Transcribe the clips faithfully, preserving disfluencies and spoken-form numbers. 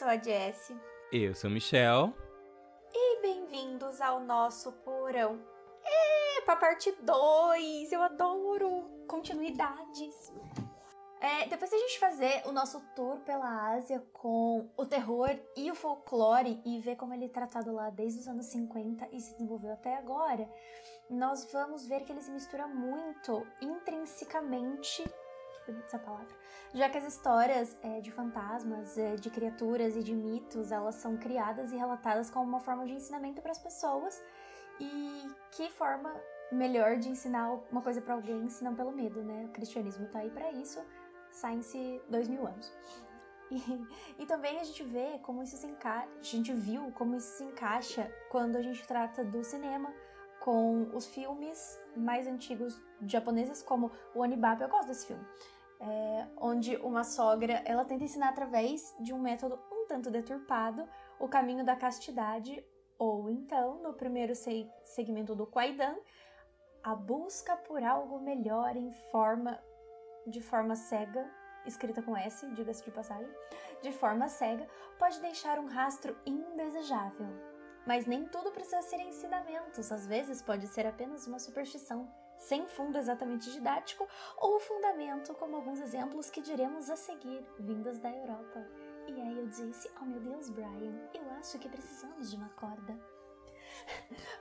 sou a Jessie. Eu sou o Michel. E bem-vindos ao nosso porão. Epa, parte dois, eu adoro continuidades. É, depois de a gente fazer o nosso tour pela Ásia com o terror e o folclore e ver como ele é tratado lá desde os anos cinquenta e se desenvolveu até agora, nós vamos ver que ele se mistura muito intrinsecamente, que bonita essa palavra, já que as histórias é, de fantasmas, é, de criaturas e de mitos, elas são criadas e relatadas como uma forma de ensinamento para as pessoas. E que forma melhor de ensinar uma coisa para alguém se não pelo medo, né? O cristianismo tá aí para isso. Saem-se dois mil anos. E, e também a gente vê como isso se encaixa, a gente viu como isso se encaixa quando a gente trata do cinema com os filmes mais antigos japoneses, como o Onibaba. Eu gosto desse filme, é, onde uma sogra, ela tenta ensinar através de um método um tanto deturpado o caminho da castidade, ou então, no primeiro se- segmento do Kwaidan, a busca por algo melhor em forma, de forma cega, escrita com S, diga-se de passagem, de forma cega, pode deixar um rastro indesejável. Mas nem tudo precisa ser ensinamentos, às vezes pode ser apenas uma superstição, sem fundo exatamente didático, ou fundamento, como alguns exemplos que diremos a seguir, vindas da Europa. E aí eu disse, oh meu Deus, Brian, eu acho que precisamos de uma corda.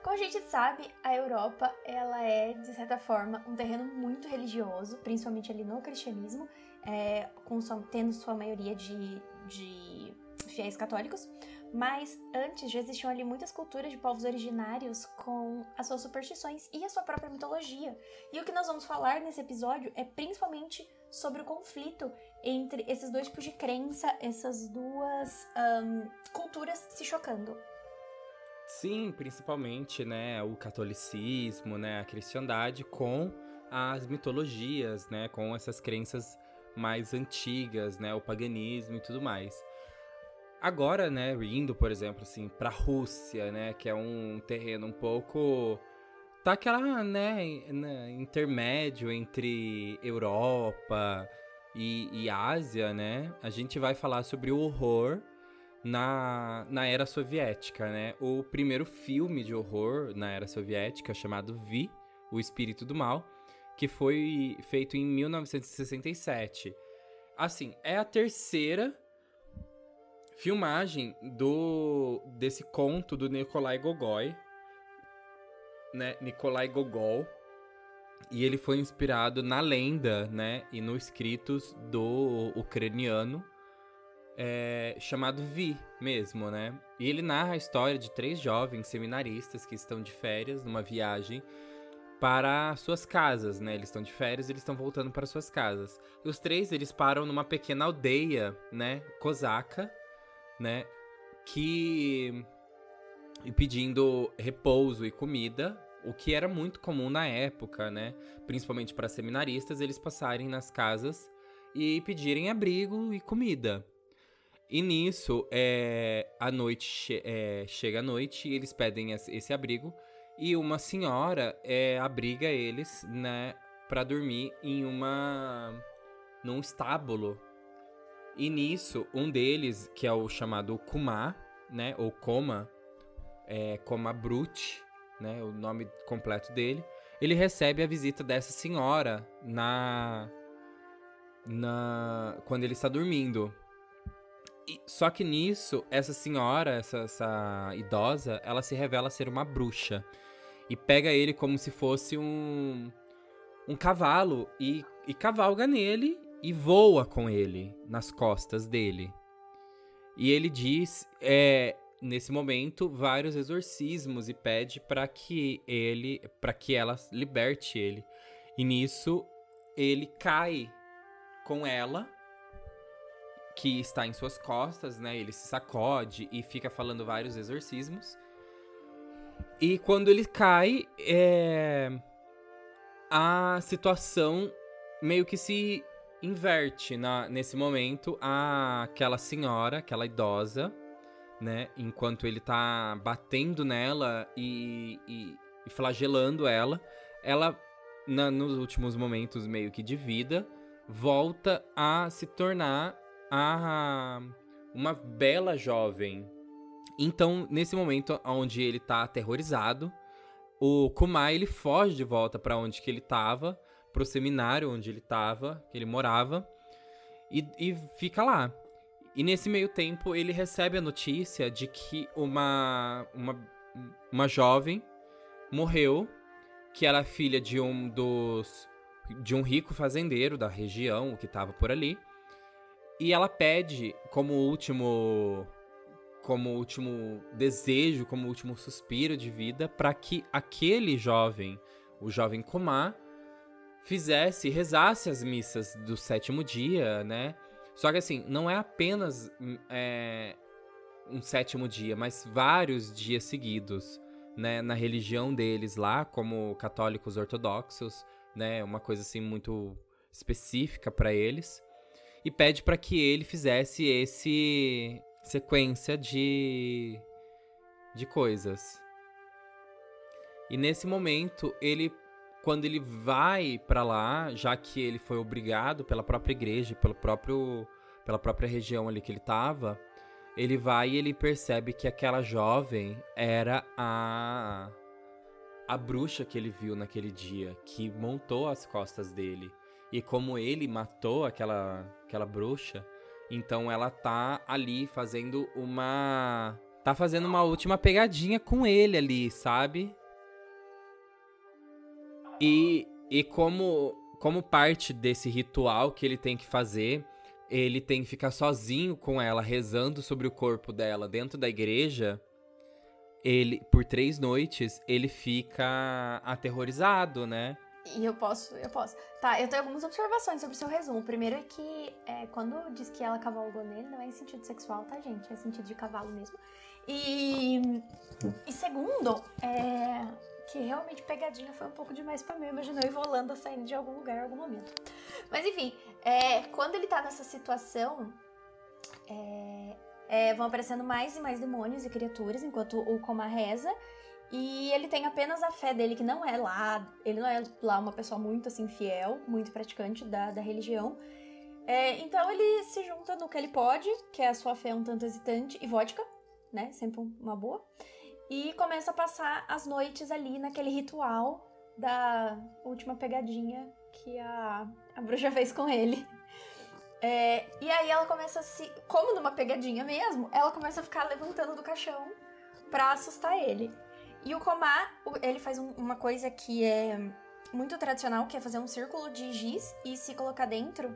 Como a gente sabe, a Europa, ela é, de certa forma, um terreno muito religioso, principalmente ali no cristianismo, é, com sua, tendo sua maioria de, de fiéis católicos, mas antes já existiam ali muitas culturas de povos originários com as suas superstições e a sua própria mitologia. E o que nós vamos falar nesse episódio é principalmente sobre o conflito entre esses dois tipos de crença, essas duas um, culturas se chocando. Sim, principalmente, né, o catolicismo, né, a cristandade com as mitologias, né, com essas crenças mais antigas, né, o paganismo e tudo mais. Agora, né, indo, por exemplo, assim, para a Rússia, né, que é um terreno um pouco... Tá aquela, né, intermédio entre Europa e, e Ásia, né? A gente vai falar sobre o horror na, na era soviética, né? O primeiro filme de horror na era soviética, chamado Vi, o Espírito do Mal, que foi feito em mil novecentos e sessenta e sete. Assim, é a terceira filmagem do, desse conto do Nikolai Gogol, né? Nikolai Gogol. E ele foi inspirado na lenda, né? E nos escritos do ucraniano, É, chamado Vi mesmo, né? E ele narra a história de três jovens seminaristas que estão de férias numa viagem para suas casas, né? Eles estão de férias e eles estão voltando para suas casas. E os três, eles param numa pequena aldeia, né? Cosaca, né? Que... E pedindo repouso e comida, o que era muito comum na época, né? Principalmente para seminaristas, eles passarem nas casas e pedirem abrigo e comida. E nisso, é, a noite, é, chega a noite e eles pedem esse abrigo. E uma senhora é, abriga eles, né, para dormir em uma, num estábulo. E nisso, um deles, que é o chamado Khoma, né, ou Khoma, é, Khoma Brut, né, o nome completo dele, ele recebe a visita dessa senhora na, na, quando ele está dormindo. Só que nisso, essa senhora, essa, essa idosa, ela se revela ser uma bruxa. E pega ele como se fosse um, um cavalo e, e cavalga nele e voa com ele, nas costas dele. E ele diz, é, nesse momento, vários exorcismos e pede para que ele, para que ela liberte ele. E nisso, ele cai com ela, que está em suas costas, né? Ele se sacode e fica falando vários exorcismos. E quando ele cai, é... a situação meio que se inverte na... nesse momento. A... Aquela senhora, aquela idosa, né? Enquanto ele tá batendo nela e, e... e flagelando ela, ela, na... nos últimos momentos meio que de vida, volta a se tornar a uma bela jovem. Então, nesse momento onde ele tá aterrorizado, o Kumai, ele foge de volta para onde que ele tava, pro seminário onde ele tava, que ele morava, e, e fica lá. E nesse meio tempo, ele recebe a notícia de que uma, uma, uma jovem morreu, que era filha de um dos de um rico fazendeiro da região que tava por ali, e ela pede como último... como último desejo, como último suspiro de vida, para que aquele jovem, o jovem Khoma, fizesse, rezasse as missas do sétimo dia, né? Só que assim, não é apenas é, um sétimo dia, mas vários dias seguidos, né? Na religião deles lá, como católicos ortodoxos, né? Uma coisa assim muito específica para eles. E pede para que ele fizesse esse... sequência de de coisas. E nesse momento, ele quando ele vai pra lá, já que ele foi obrigado pela própria igreja, pelo próprio pela própria região ali que ele tava, ele vai e ele percebe que aquela jovem era a a bruxa que ele viu naquele dia, que montou as costas dele. E como ele matou aquela aquela bruxa, então ela tá ali fazendo uma... tá fazendo uma última pegadinha com ele ali, sabe? E, e como, como parte desse ritual que ele tem que fazer, ele tem que ficar sozinho com ela, rezando sobre o corpo dela dentro da igreja. Ele, por três noites, ele fica aterrorizado, né? E eu posso, eu posso. Tá, eu tenho algumas observações sobre o seu resumo. O primeiro é que é, quando diz que ela cavalgou nele, não é em sentido sexual, tá, gente? É em sentido de cavalo mesmo. E, e segundo, é que realmente pegadinha foi um pouco demais pra mim. Eu imaginei eu volando, saindo de algum lugar em algum momento. Mas enfim, é, quando ele tá nessa situação, é, é, vão aparecendo mais e mais demônios e criaturas enquanto o Khoma reza. E ele tem apenas a fé dele, que não é lá... Ele não é lá uma pessoa muito, assim, fiel, muito praticante da, da religião. É, então, ele se junta no que ele pode, que é a sua fé um tanto hesitante, e vodka, né? Sempre uma boa. E começa a passar as noites ali naquele ritual da última pegadinha que a, a bruxa fez com ele. É, e aí ela começa a se... Como numa pegadinha mesmo, ela começa a ficar levantando do caixão pra assustar ele. E o Khoma, ele faz um, uma coisa que é muito tradicional, que é fazer um círculo de giz e se colocar dentro,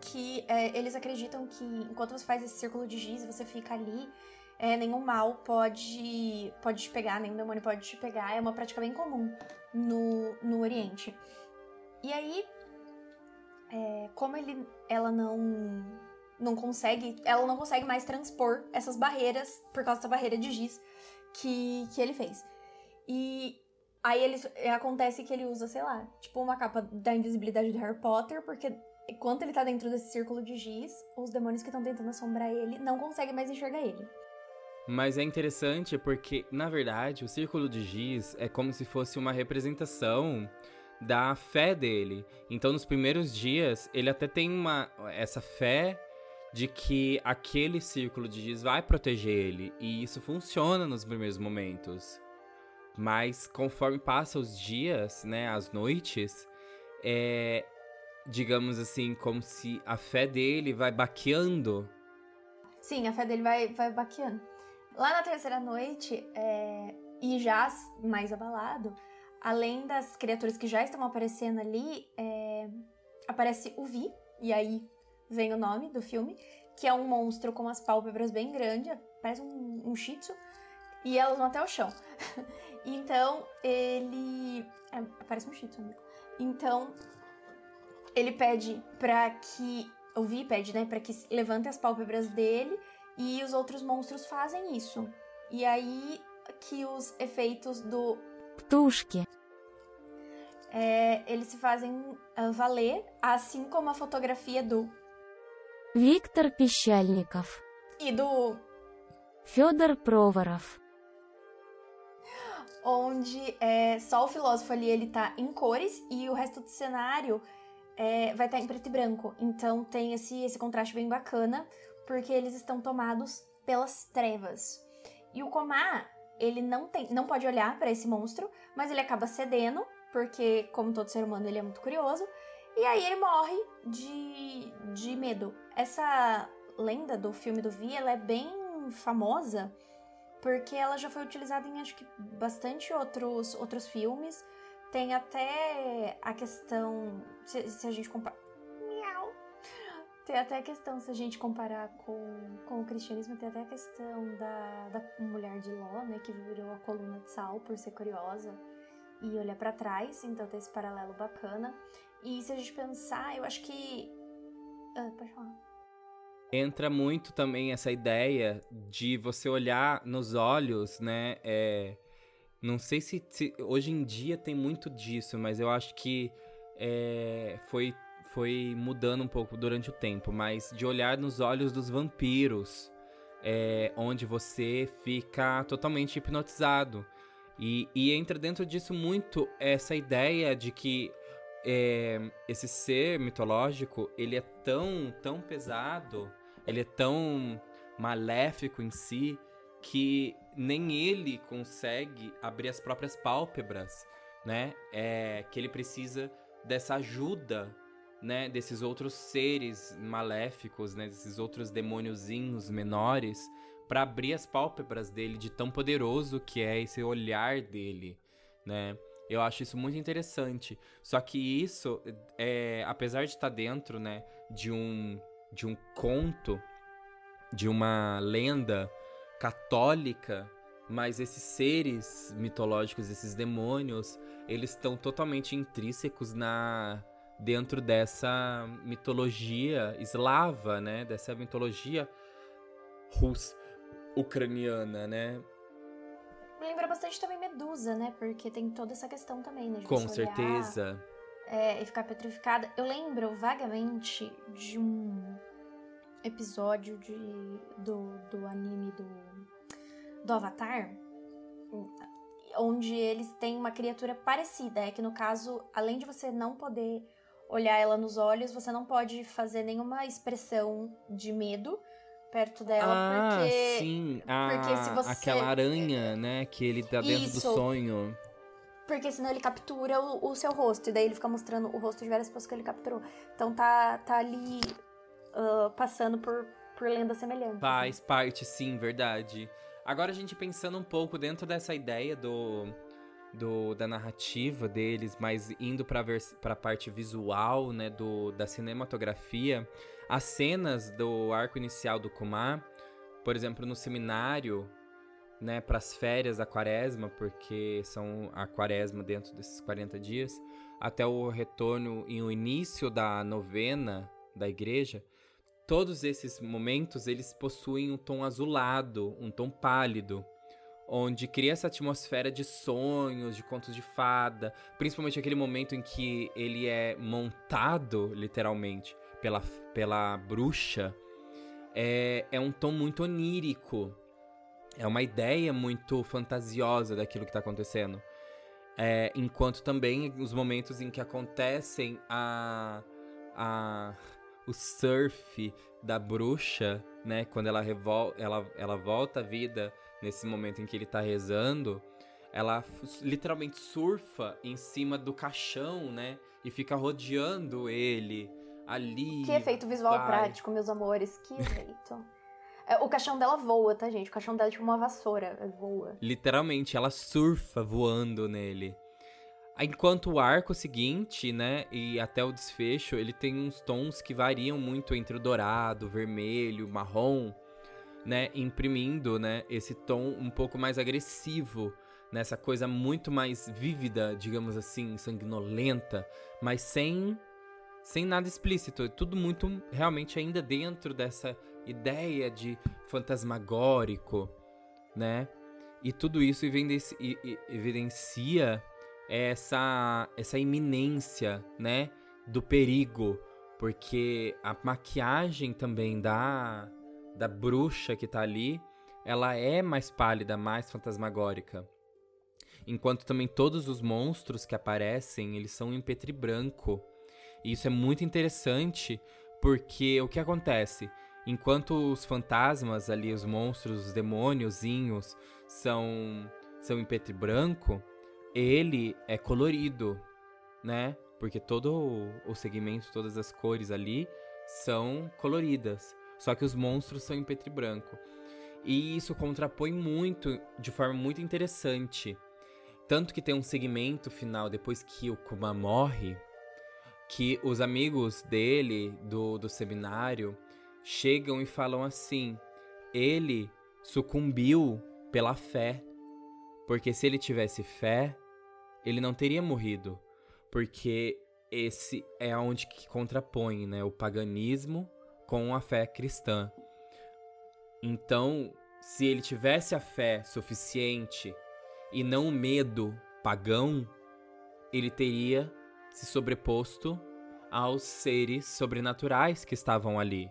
que é, eles acreditam que enquanto você faz esse círculo de giz, você fica ali, é, nenhum mal pode, pode te pegar, nenhum demônio pode te pegar, é uma prática bem comum no, no Oriente. E aí, é, como ele, ela não, não consegue, ela não consegue mais transpor essas barreiras por causa dessa barreira de giz, Que, que ele fez. E aí ele, acontece que ele usa, sei lá, tipo uma capa da invisibilidade do Harry Potter, porque enquanto ele tá dentro desse círculo de giz, os demônios que estão tentando assombrar ele não conseguem mais enxergar ele. Mas é interessante porque, na verdade, o círculo de giz é como se fosse uma representação da fé dele. Então, nos primeiros dias, ele até tem uma, essa fé... de que aquele círculo de giz vai proteger ele, e isso funciona nos primeiros momentos. Mas conforme passam os dias, né, as noites, é, digamos assim, como se a fé dele vai baqueando. Sim, a fé dele vai, vai baqueando. Lá na terceira noite, é, e já mais abalado, além das criaturas que já estão aparecendo ali, é, aparece o Vi, e aí... vem o nome do filme, que é um monstro com as pálpebras bem grandes, parece um, um shih tzu, e elas vão até o chão. Então, ele... É, parece um shih tzu, amigo. Então, ele pede pra que... O Vi pede, né? Pra que levante as pálpebras dele, e os outros monstros fazem isso. E aí que os efeitos do... Ptushka. É, eles se fazem uh, valer, assim como a fotografia do... Viktor Pichelnikov. E do... Fyodor Provarov. Onde é, só o filósofo ali, ele tá em cores, e o resto do cenário é, vai estar tá em preto e branco. Então tem esse, esse contraste bem bacana, porque eles estão tomados pelas trevas. E o Khoma, ele não, tem, não pode olhar para esse monstro, mas ele acaba cedendo, porque, como todo ser humano, ele é muito curioso. E aí ele morre de, de medo. Essa lenda do filme do Vi, ela é bem famosa, porque ela já foi utilizada em, acho que, bastante outros, outros filmes. Tem até a questão... Se, se a gente comparar... Miau! Tem até a questão, se a gente comparar com, com o cristianismo, tem até a questão da, da mulher de Ló, né? Que virou a coluna de sal por ser curiosa e olhar pra trás. Então tem esse paralelo bacana. E se a gente pensar, eu acho que... Ah, pode falar. Entra muito também essa ideia de você olhar nos olhos, né? É... Não sei se, se... Hoje em dia tem muito disso, mas eu acho que é... foi, foi mudando um pouco durante o tempo. Mas de olhar nos olhos dos vampiros, é... onde você fica totalmente hipnotizado. E, e entra dentro disso muito essa ideia de que É, esse ser mitológico, ele é tão, tão pesado, ele é tão maléfico em si, que nem ele consegue abrir as próprias pálpebras, né? É, que ele precisa dessa ajuda, né? Desses outros seres maléficos, né? Desses outros demôniozinhos menores, para abrir as pálpebras dele, de tão poderoso que é esse olhar dele, né? Eu acho isso muito interessante. Só que isso, é, apesar de estar dentro, né, de um, de um conto, de uma lenda católica, mas esses seres mitológicos, esses demônios, eles estão totalmente intrínsecos na, dentro dessa mitologia eslava, né, dessa mitologia russa, ucraniana, né? Lembra bastante também Medusa, né? Porque tem toda essa questão também, né? De Com certeza. Olhar, é, e ficar petrificada. Eu lembro vagamente de um episódio de, do, do anime do, do Avatar, onde eles têm uma criatura parecida. É que, no caso, além de você não poder olhar ela nos olhos, você não pode fazer nenhuma expressão de medo perto dela, ah, porque... Sim. Ah, porque se você... aquela aranha, né, que ele dá dentro Isso. do sonho. Porque senão ele captura o, o seu rosto, e daí ele fica mostrando o rosto de várias pessoas que ele capturou. Então tá, tá ali uh, passando por, por lenda semelhante. Faz né? parte, sim, verdade. Agora a gente pensando um pouco dentro dessa ideia do, do, da narrativa deles, mas indo pra, vers- pra parte visual, né, do, da cinematografia... As cenas do arco inicial do Khoma, por exemplo, no seminário, né, para as férias da quaresma, porque são a quaresma dentro desses quarenta dias, até o retorno e o início da novena da igreja, todos esses momentos eles possuem um tom azulado, um tom pálido, onde cria essa atmosfera de sonhos, de contos de fada, principalmente aquele momento em que ele é montado, literalmente, Pela, pela bruxa, é, é um tom muito onírico. É uma ideia muito fantasiosa daquilo que está acontecendo. É, enquanto também os momentos em que acontecem a, a, o surf da bruxa, né, quando ela, revol, ela, ela volta à vida, nesse momento em que ele está rezando, ela literalmente surfa em cima do caixão, né, e fica rodeando ele. Ali, que efeito visual vai. Prático, meus amores. Que efeito. O caixão dela voa, tá, gente? O caixão dela é tipo uma vassoura. Voa. Literalmente, ela surfa voando nele. Enquanto o arco seguinte, né? E até o desfecho, ele tem uns tons que variam muito entre o dourado, vermelho, marrom, né? Imprimindo, né? Esse tom um pouco mais agressivo. Nessa coisa muito mais vívida, digamos assim, sanguinolenta. Mas sem... Sem nada explícito, tudo muito realmente ainda dentro dessa ideia de fantasmagórico, né? E tudo isso evidenci- evidencia essa, essa iminência, né? Do perigo, porque a maquiagem também da, da bruxa que tá ali, ela é mais pálida, mais fantasmagórica. Enquanto também todos os monstros que aparecem, eles são em preto e branco. E isso é muito interessante, porque o que acontece? Enquanto os fantasmas ali, os monstros, os demôniozinhos, são, são em preto e branco, ele é colorido, né? Porque todo o segmento, todas as cores ali são coloridas. Só que os monstros são em preto e branco. E isso contrapõe muito, de forma muito interessante. Tanto que tem um segmento final, depois que o Khoma morre, que os amigos dele, do, do seminário, chegam e falam assim: ele sucumbiu pela fé, porque se ele tivesse fé, ele não teria morrido. Porque esse é onde que contrapõe, né, o paganismo com a fé cristã. Então, se ele tivesse a fé suficiente e não o medo pagão, ele teria se sobreposto aos seres sobrenaturais que estavam ali.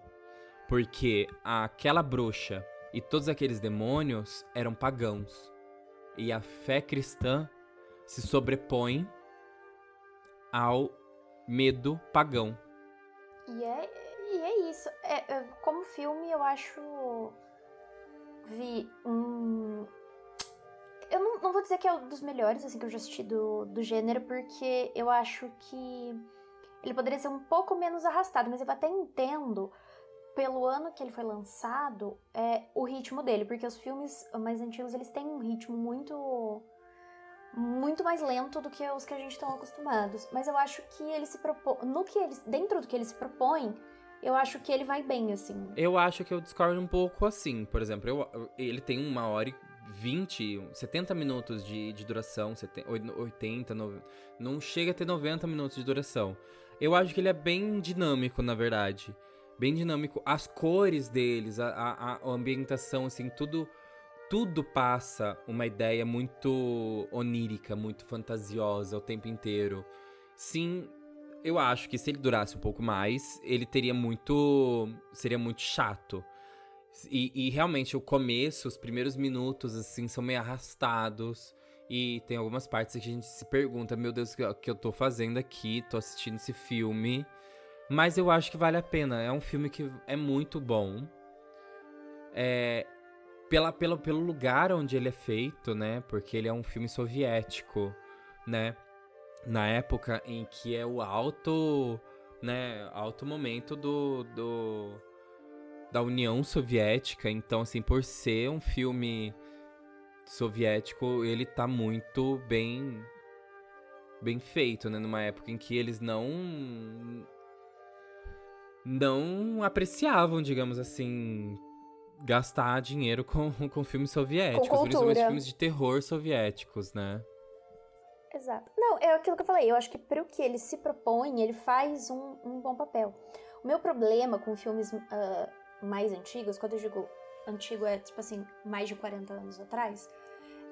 Porque aquela bruxa e todos aqueles demônios eram pagãos. E a fé cristã se sobrepõe ao medo pagão. E é, e é isso. É, é, como filme, eu acho... Vi um... Eu não, não vou dizer que é um dos melhores, assim, que eu já assisti do, do gênero, porque eu acho que ele poderia ser um pouco menos arrastado, mas eu até entendo, pelo ano que ele foi lançado, é, o ritmo dele, porque os filmes mais antigos, eles têm um ritmo muito... muito mais lento do que os que a gente está acostumados. Mas eu acho que ele se propõe... No que ele... Dentro do que ele se propõe, eu acho que ele vai bem, assim. Eu acho que eu discordo um pouco assim. Por exemplo, eu... ele tem uma hora e vinte, setenta minutos de, de duração, setenta, oitenta, no... não chega a ter noventa minutos de duração. Eu acho que ele é bem dinâmico, na verdade. Bem dinâmico. As cores deles, a, a, a ambientação, assim, tudo... Tudo passa uma ideia muito onírica, muito fantasiosa o tempo inteiro. Sim, eu acho que se ele durasse um pouco mais, ele teria muito... Seria muito chato. E, e realmente, o começo, os primeiros minutos, assim, são meio arrastados. E tem algumas partes que a gente se pergunta, meu Deus, o que eu tô fazendo aqui? Tô assistindo esse filme. Mas eu acho que vale a pena. É um filme que é muito bom. É... Pela, pelo, pelo lugar onde ele é feito, né? Porque ele é um filme soviético, né? Na época em que é o alto, né? Alto momento do, do, da União Soviética. Então, assim, por ser um filme soviético, ele tá muito bem, bem feito, né? Numa época em que eles não... Não apreciavam, digamos assim... gastar dinheiro com, com filmes soviéticos, com principalmente filmes de terror soviéticos, né? Exato. Não, é aquilo que eu falei, eu acho que pro que ele se propõe, ele faz um, um bom papel. O meu problema com filmes uh, mais antigos, quando eu digo antigo é, tipo assim, mais de quarenta anos atrás,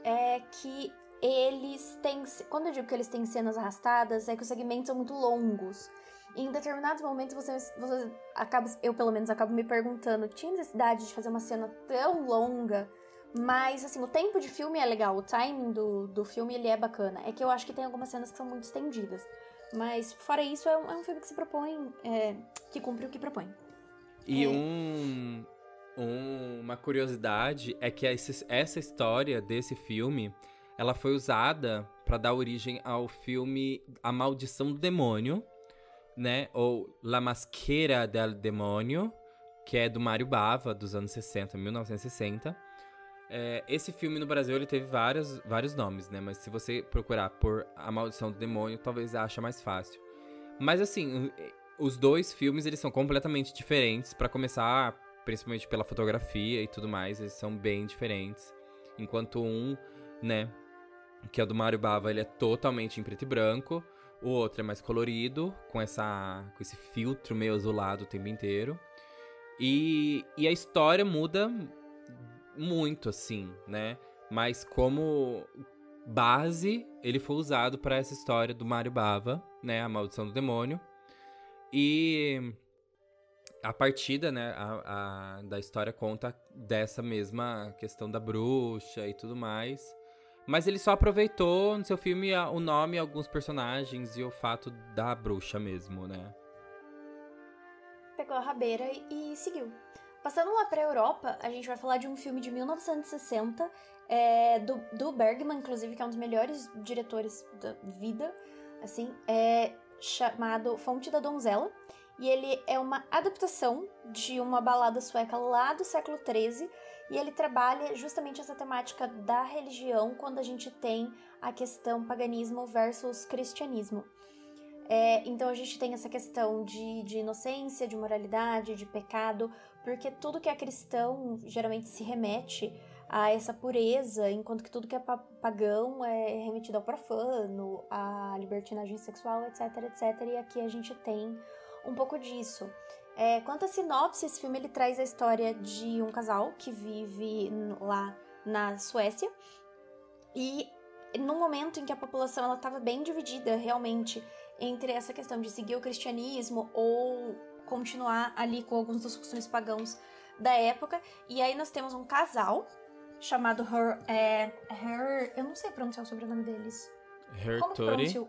é que eles têm, quando eu digo que eles têm cenas arrastadas, é que os segmentos são muito longos. Em determinados momentos, você, você acaba, eu pelo menos acabo me perguntando, tinha necessidade de fazer uma cena tão longa? Mas, assim, o tempo de filme é legal, o timing do, do filme, ele é bacana. É que eu acho que tem algumas cenas que são muito estendidas. Mas, fora isso, é um, é um filme que se propõe, é, que cumpre o que propõe. E é. um, um, uma curiosidade é que essa, essa história desse filme, ela foi usada para dar origem ao filme A Maldição do Demônio, né, ou La Maschera del Demônio, que é do Mario Bava, dos anos sessenta, mil novecentos e sessenta. É, esse filme no Brasil, ele teve vários, vários nomes, né, mas se você procurar por A Maldição do Demônio, talvez ache mais fácil. Mas assim, os dois filmes, eles são completamente diferentes, pra começar, principalmente pela fotografia e tudo mais, eles são bem diferentes. Enquanto um, né, que é do Mario Bava, ele é totalmente em preto e branco. O outro é mais colorido, com, essa, com esse filtro meio azulado o tempo inteiro. E, e a história muda muito, assim, né? Mas como base, ele foi usado para essa história do Mario Bava, né? A Maldição do Demônio. E a partida, né? A, a, da história conta dessa mesma questão da bruxa e tudo mais. Mas ele só aproveitou no seu filme o nome, alguns personagens e o fato da bruxa mesmo, né? Pegou a rabeira e seguiu. Passando lá pra Europa, a gente vai falar de um filme de mil novecentos e sessenta, é, do, do Bergman, inclusive, que é um dos melhores diretores da vida, assim, é chamado Fonte da Donzela, e ele é uma adaptação de uma balada sueca lá do século treze, e ele trabalha justamente essa temática da religião quando a gente tem a questão paganismo versus cristianismo. É, então a gente tem essa questão de, de inocência, de moralidade, de pecado, porque tudo que é cristão geralmente se remete a essa pureza, enquanto que tudo que é pagão é remetido ao profano, à libertinagem sexual, etc, etc, e aqui a gente tem um pouco disso. É, quanto à sinopse, esse filme ele traz a história de um casal que vive lá na Suécia, e num momento em que a população ela estava bem dividida realmente entre essa questão de seguir o cristianismo ou continuar ali com alguns dos costumes pagãos da época, e aí nós temos um casal chamado Her... É, Her eu não sei pronunciar o sobrenome deles. Her Como pronunciou?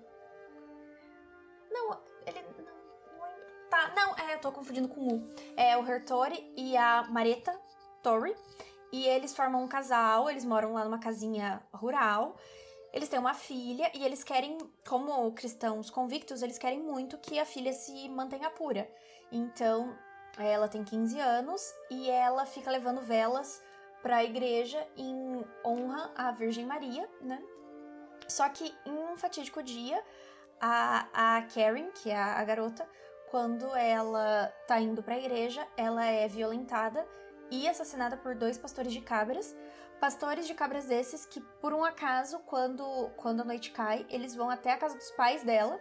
Não, ele... Não, não, tá, não, é, eu tô confundindo com o U. É o Her Tori e a Mareta Tori, e eles formam um casal, eles moram lá numa casinha rural. Eles têm uma filha e eles querem, como cristãos convictos, eles querem muito que a filha se mantenha pura. Então, ela tem quinze anos e ela fica levando velas para a igreja em honra à Virgem Maria, né? Só que em um fatídico dia, a, a Karen, que é a garota, quando ela tá indo para a igreja, ela é violentada e assassinada por dois pastores de cabras. Pastores de cabras desses que, por um acaso, quando, quando a noite cai, eles vão até a casa dos pais dela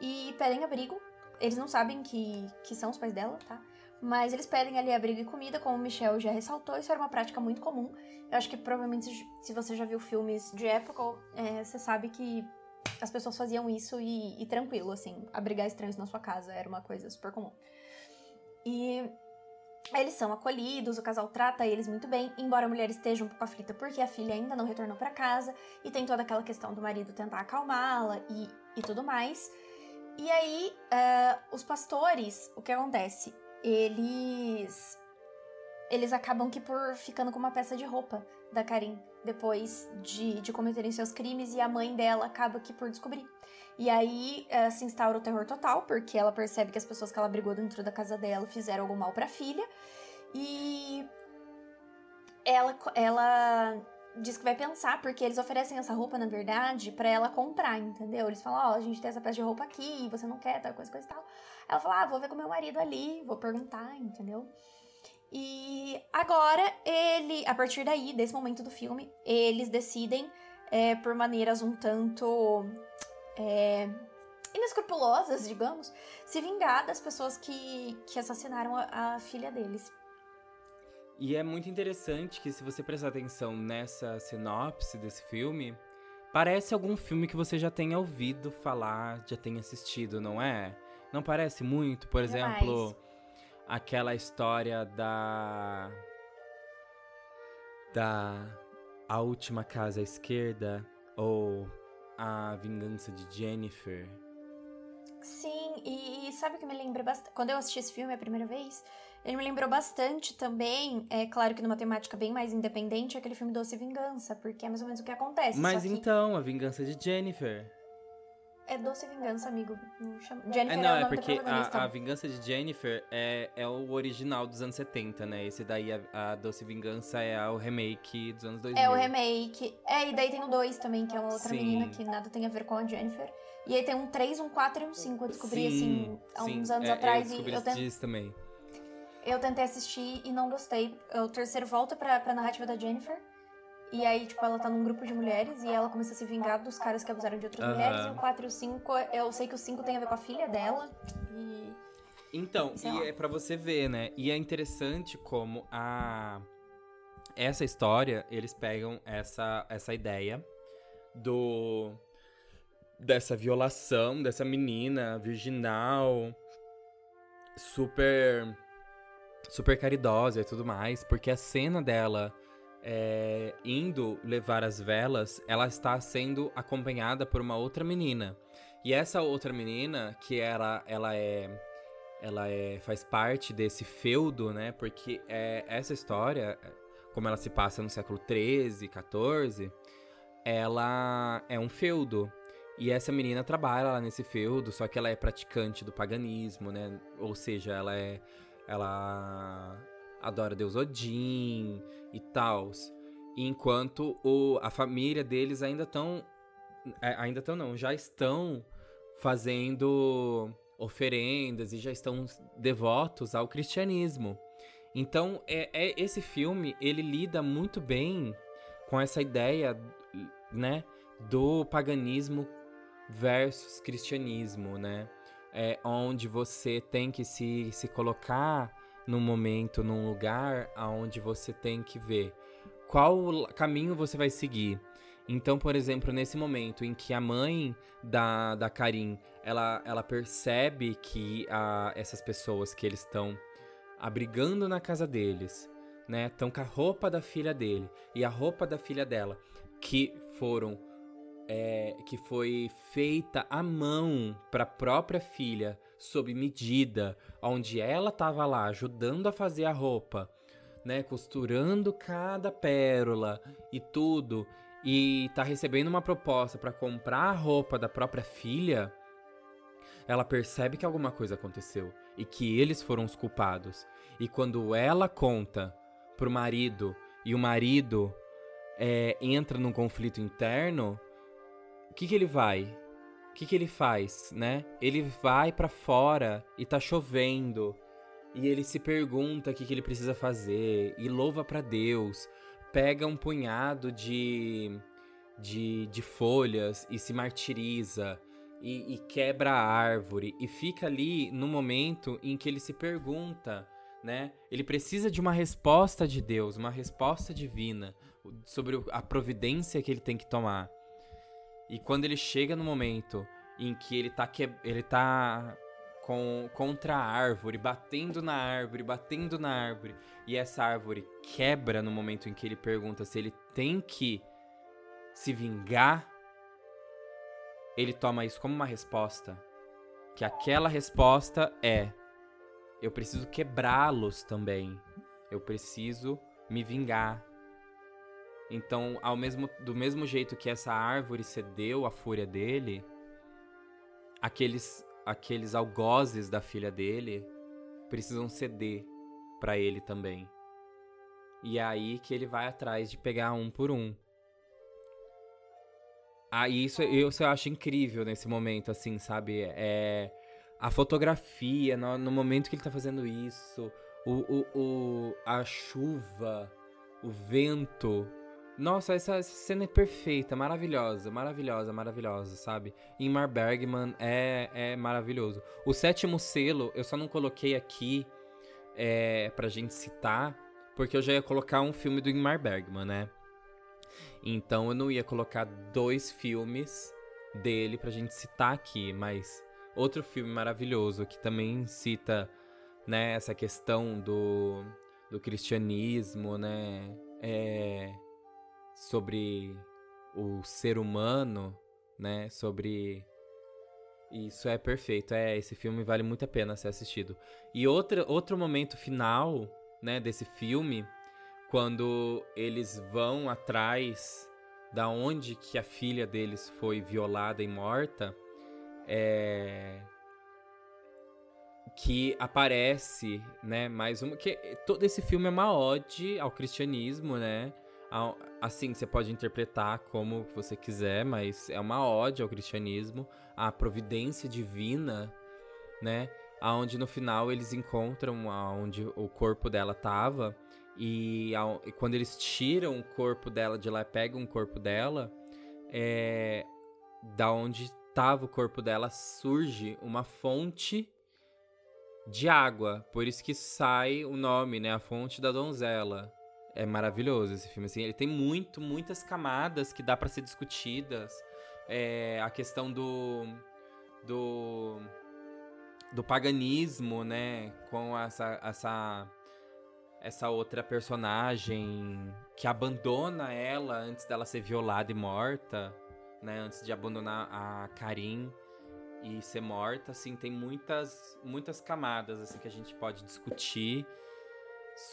e pedem abrigo. Eles não sabem que, que são os pais dela, tá? Mas eles pedem ali abrigo e comida, como o Michel já ressaltou. Isso era uma prática muito comum. Eu acho que, provavelmente, se você já viu filmes de época, é, você sabe que as pessoas faziam isso e, e tranquilo, assim. Abrigar estranhos na sua casa era uma coisa super comum. E... eles são acolhidos, o casal trata eles muito bem, embora a mulher esteja um pouco aflita porque a filha ainda não retornou para casa, e tem toda aquela questão do marido tentar acalmá-la e, e tudo mais. E aí, uh, os pastores, o que acontece? Eles eles acabam que por ficando com uma peça de roupa da Karin, depois de, de cometerem seus crimes, e a mãe dela acaba que por descobrir. E aí uh, se instaura o terror total, porque ela percebe que as pessoas que ela brigou dentro da casa dela fizeram algum mal pra filha. E ela, ela diz que vai pensar, porque eles oferecem essa roupa, na verdade, pra ela comprar, entendeu? Eles falam, ó, oh, a gente tem essa peça de roupa aqui, você não quer, tal coisa, coisa e tal. Ela fala, ah, vou ver com meu marido ali, vou perguntar, entendeu? E agora, ele, a partir daí, desse momento do filme, eles decidem, é, por maneiras um tanto... É, inescrupulosas, digamos, se vingar das pessoas que, que assassinaram a, a filha deles. E é muito interessante que, se você prestar atenção nessa sinopse desse filme, parece algum filme que você já tenha ouvido falar, já tenha assistido, não é? Não parece muito? Por exemplo, aquela história da... da A Última Casa à Esquerda, ou... A Vingança de Jennifer. Sim, e, e sabe o que me lembra bastante? Quando eu assisti esse filme a primeira vez, ele me lembrou bastante também, é claro que numa temática bem mais independente, aquele filme Doce Vingança, porque é mais ou menos o que acontece. Mas só que... então, A Vingança de Jennifer. É Doce Vingança, amigo. Não chama... Jennifer é, não, é, é porque a, a Vingança de Jennifer é, é o original dos anos setenta, né? Esse daí, a, a Doce Vingança, é o remake dos anos dois mil. É o remake. É, e daí tem o dois também, que é uma outra sim. menina que nada tem a ver com a Jennifer. E aí tem um três, um quatro e um cinco. Eu descobri, sim, assim, há sim. uns anos é, atrás. Eu descobri e eu tent... isso também. Eu tentei assistir e não gostei. O terceiro volta pra, pra narrativa da Jennifer. E aí, tipo, ela tá num grupo de mulheres e ela começa a se vingar dos caras que abusaram de outras uhum. mulheres. E o quatro e o cinco, eu sei que o cinco tem a ver com a filha dela. E... Então, e e é pra você ver, né? E é interessante como a... essa história, eles pegam essa, essa ideia do... dessa violação, dessa menina virginal, super... super caridosa e tudo mais. Porque a cena dela... É, indo levar as velas, ela está sendo acompanhada por uma outra menina. E essa outra menina, que era, ela é ela é, faz parte desse feudo, né? Porque é, essa história, como ela se passa no século treze, quatorze, ela é um feudo. E essa menina trabalha lá nesse feudo, só que ela é praticante do paganismo, né? Ou seja, ela é... ela adora Deus Odin e tal. Enquanto o, a família deles ainda estão... Ainda estão não, já estão fazendo oferendas e já estão devotos ao cristianismo. Então, é, é, esse filme, ele lida muito bem com essa ideia, né, do paganismo versus cristianismo, né? É, onde você tem que se, se colocar num momento, num lugar onde você tem que ver qual caminho você vai seguir. Então, por exemplo, nesse momento em que a mãe da, da Karin, ela, ela percebe que a, essas pessoas que eles estão abrigando na casa deles, né, estão com a roupa da filha dele e a roupa da filha dela, que foram, é, que foi feita à mão para a própria filha, sob medida, onde ela estava lá ajudando a fazer a roupa, né, costurando cada pérola e tudo... e tá recebendo uma proposta pra comprar a roupa da própria filha, ela percebe que alguma coisa aconteceu e que eles foram os culpados. E quando ela conta pro marido e o marido é, entra num conflito interno, o que que ele vai? O que que ele faz, né? Ele vai pra fora e tá chovendo e ele se pergunta o que que ele precisa fazer e louva pra Deus. Pega um punhado de, de, de folhas e se martiriza e, e quebra a árvore e fica ali no momento em que ele se pergunta, né? Ele precisa de uma resposta de Deus, uma resposta divina sobre a providência que ele tem que tomar. E quando ele chega no momento em que ele tá, que, ele tá com, contra a árvore, batendo na árvore, batendo na árvore, e essa árvore quebra no momento em que ele pergunta se ele tem que se vingar, ele toma isso como uma resposta. Que aquela resposta é: eu preciso quebrá-los também. Eu preciso me vingar. Então, ao mesmo, do mesmo jeito que essa árvore cedeu à fúria dele, aqueles... aqueles algozes da filha dele precisam ceder pra ele também. E é aí que ele vai atrás de pegar um por um. Aí isso, isso eu acho incrível nesse momento, assim, sabe? É, a fotografia, no, no momento que ele tá fazendo isso, o, o, o, a chuva, o vento... Nossa, essa, essa cena é perfeita, maravilhosa, maravilhosa, maravilhosa, sabe? Ingmar Bergman é, é maravilhoso. O Sétimo Selo, eu só não coloquei aqui é, pra gente citar, porque eu já ia colocar um filme do Ingmar Bergman, né? Então eu não ia colocar dois filmes dele pra gente citar aqui, mas outro filme maravilhoso que também cita, né, essa questão do, do cristianismo, né? É... sobre o ser humano, né, sobre... Isso é perfeito, é, esse filme vale muito a pena ser assistido. E outra, outro momento final, né, desse filme, quando eles vão atrás da onde que a filha deles foi violada e morta, é... que aparece, né, mais uma... que todo esse filme é uma ode ao cristianismo, né? Assim, você pode interpretar como você quiser, mas é uma ode ao cristianismo, à providência divina, né? Onde no final eles encontram onde o corpo dela estava, e quando eles tiram o corpo dela de lá, pegam o corpo dela, é, da onde estava o corpo dela surge uma fonte de água, por isso que sai o nome, né? A Fonte da Donzela. É maravilhoso esse filme, assim, ele tem muito, muitas camadas que dá pra ser discutidas. É, a questão do, do, do paganismo, né, com essa, essa, essa outra personagem que abandona ela antes dela ser violada e morta, né, antes de abandonar a Karin. e ser morta, assim, tem muitas, muitas camadas, assim, que a gente pode discutir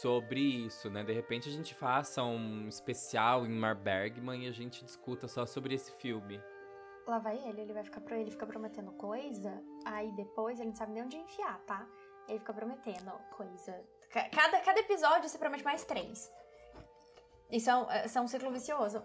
sobre isso, né? De repente a gente faça um especial em Ingmar Bergman e a gente discuta só sobre esse filme. Lá vai ele, ele vai ficar pro ele, fica prometendo coisa, aí depois ele não sabe nem onde enfiar, tá? Ele fica prometendo coisa. Cada, cada episódio você promete mais três. Isso é um, isso é um ciclo vicioso.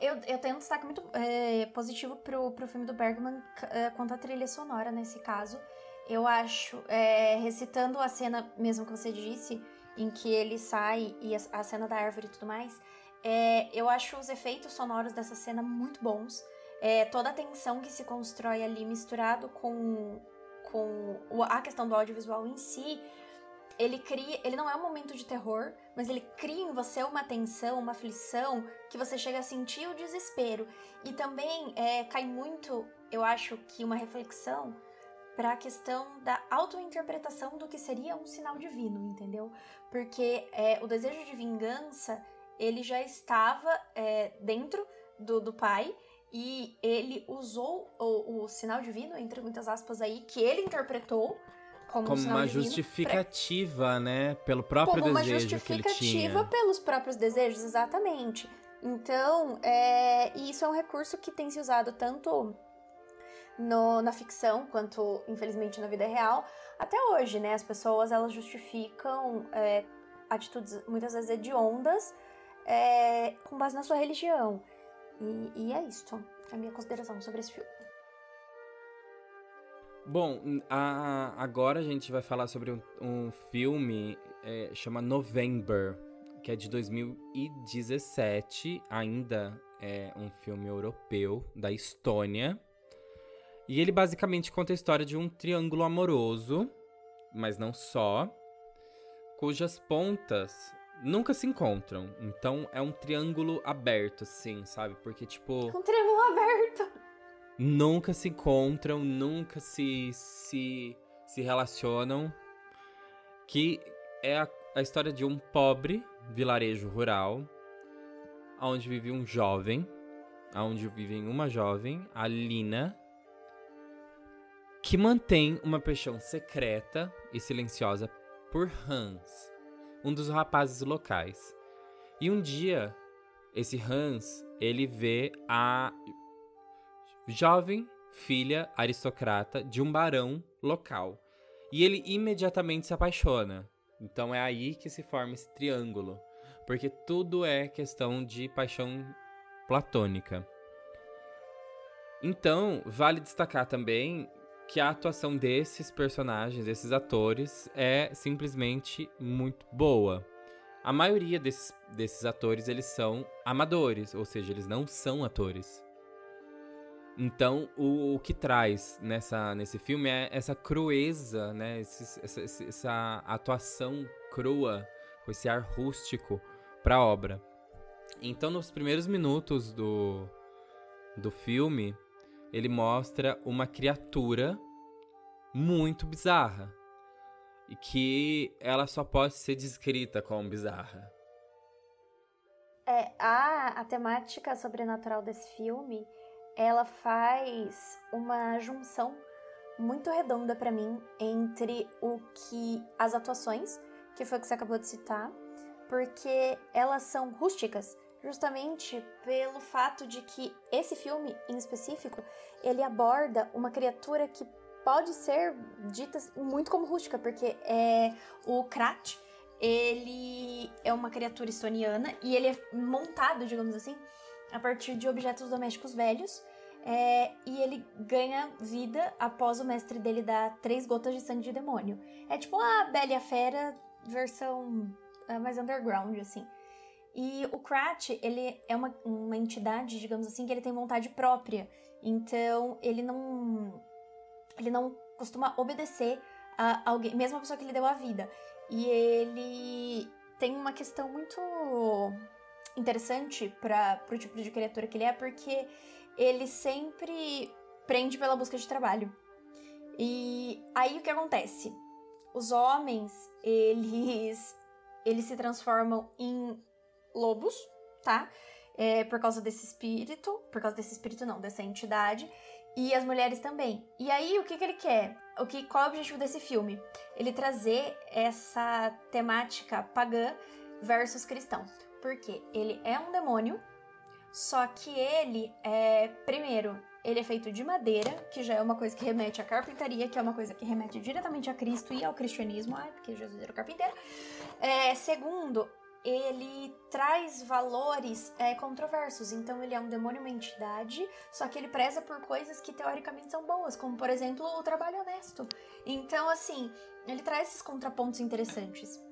Eu, eu tenho um destaque muito é, positivo pro, pro filme do Bergman é, quanto à trilha sonora, nesse caso. Eu acho, é, recitando a cena mesmo que você disse, em que ele sai e a, a cena da árvore e tudo mais, é, eu acho os efeitos sonoros dessa cena muito bons. É, toda a tensão que se constrói ali misturado com, com a questão do audiovisual em si, ele cria, ele não é um momento de terror, mas ele cria em você uma tensão, uma aflição, que você chega a sentir o desespero. E também é, cai muito, eu acho, que uma reflexão para a questão da autointerpretação do que seria um sinal divino, entendeu? Porque é, o desejo de vingança, ele já estava é, dentro do, do pai, e ele usou o, o sinal divino, entre muitas aspas aí, que ele interpretou como, como um sinal uma divino justificativa, pra... né? Pelo próprio como desejo que ele tinha. Uma justificativa pelos próprios desejos, exatamente. Então, é... e isso é um recurso que tem se usado tanto no, na ficção, quanto, infelizmente, na vida real. Até hoje, né? As pessoas, elas justificam é, atitudes, muitas vezes, hediondas, é, com base na sua religião. E, e é isso, a minha consideração sobre esse filme. Bom, a, agora a gente vai falar sobre um, um filme é, chama November, que é de dois mil e dezessete, ainda é um filme europeu, da Estônia. E ele basicamente conta a história de um triângulo amoroso, mas não só, cujas pontas nunca se encontram, então é um triângulo aberto, assim, sabe? Porque, tipo... Um triângulo aberto! Nunca se encontram, nunca se, se, se relacionam. Que é a, a história de um pobre vilarejo rural, onde vive um jovem, onde vive uma jovem, a Lina, que mantém uma paixão secreta e silenciosa por Hans, um dos rapazes locais. E um dia, esse Hans, ele vê a jovem filha aristocrata de um barão local. E ele imediatamente se apaixona. Então é aí que se forma esse triângulo. Porque tudo é questão de paixão platônica. Então, vale destacar também que a atuação desses personagens, desses atores, é simplesmente muito boa. A maioria desses, desses atores, eles são amadores, ou seja, eles não são atores. Então, o, o que traz nessa, nesse filme é essa crueza, né? Esse, essa, essa atuação crua, com esse ar rústico para a obra. Então, nos primeiros minutos do, do filme, ele mostra uma criatura muito bizarra. E que ela só pode ser descrita como bizarra. É, a, a temática sobrenatural desse filme, ela faz uma junção muito redonda pra mim entre o que as atuações, que foi o que você acabou de citar, porque elas são rústicas. Justamente pelo fato de que esse filme, em específico, ele aborda uma criatura que pode ser dita muito como rústica, porque é, o Krat, ele é uma criatura estoniana e ele é montado, digamos assim, a partir de objetos domésticos velhos, é, e ele ganha vida após o mestre dele dar três gotas de sangue de demônio. É tipo a Bela e a Fera, versão é, mais underground, assim. E o Krat, ele é uma, uma entidade, digamos assim, que ele tem vontade própria. Então, ele não, ele não costuma obedecer a alguém, mesmo a pessoa que lhe deu a vida. E ele tem uma questão muito interessante para pro tipo de criatura que ele é, porque ele sempre prende pela busca de trabalho. E aí, o que acontece? Os homens, eles, eles se transformam em lobos, tá? É, por causa desse espírito, por causa desse espírito não, dessa entidade, e as mulheres também. E aí, o que, que ele quer? O que, qual é o objetivo desse filme? Ele trazer essa temática pagã versus cristão. Porque ele é um demônio, só que ele é, primeiro, ele é feito de madeira, que já é uma coisa que remete à carpintaria, que é uma coisa que remete diretamente a Cristo e ao cristianismo. Ai, porque Jesus era o carpinteiro. É, segundo, ele traz valores é, controversos. Então, ele é um demônio, uma entidade, só que ele preza por coisas que, teoricamente, são boas, como, por exemplo, o trabalho honesto. Então, assim, ele traz esses contrapontos interessantes.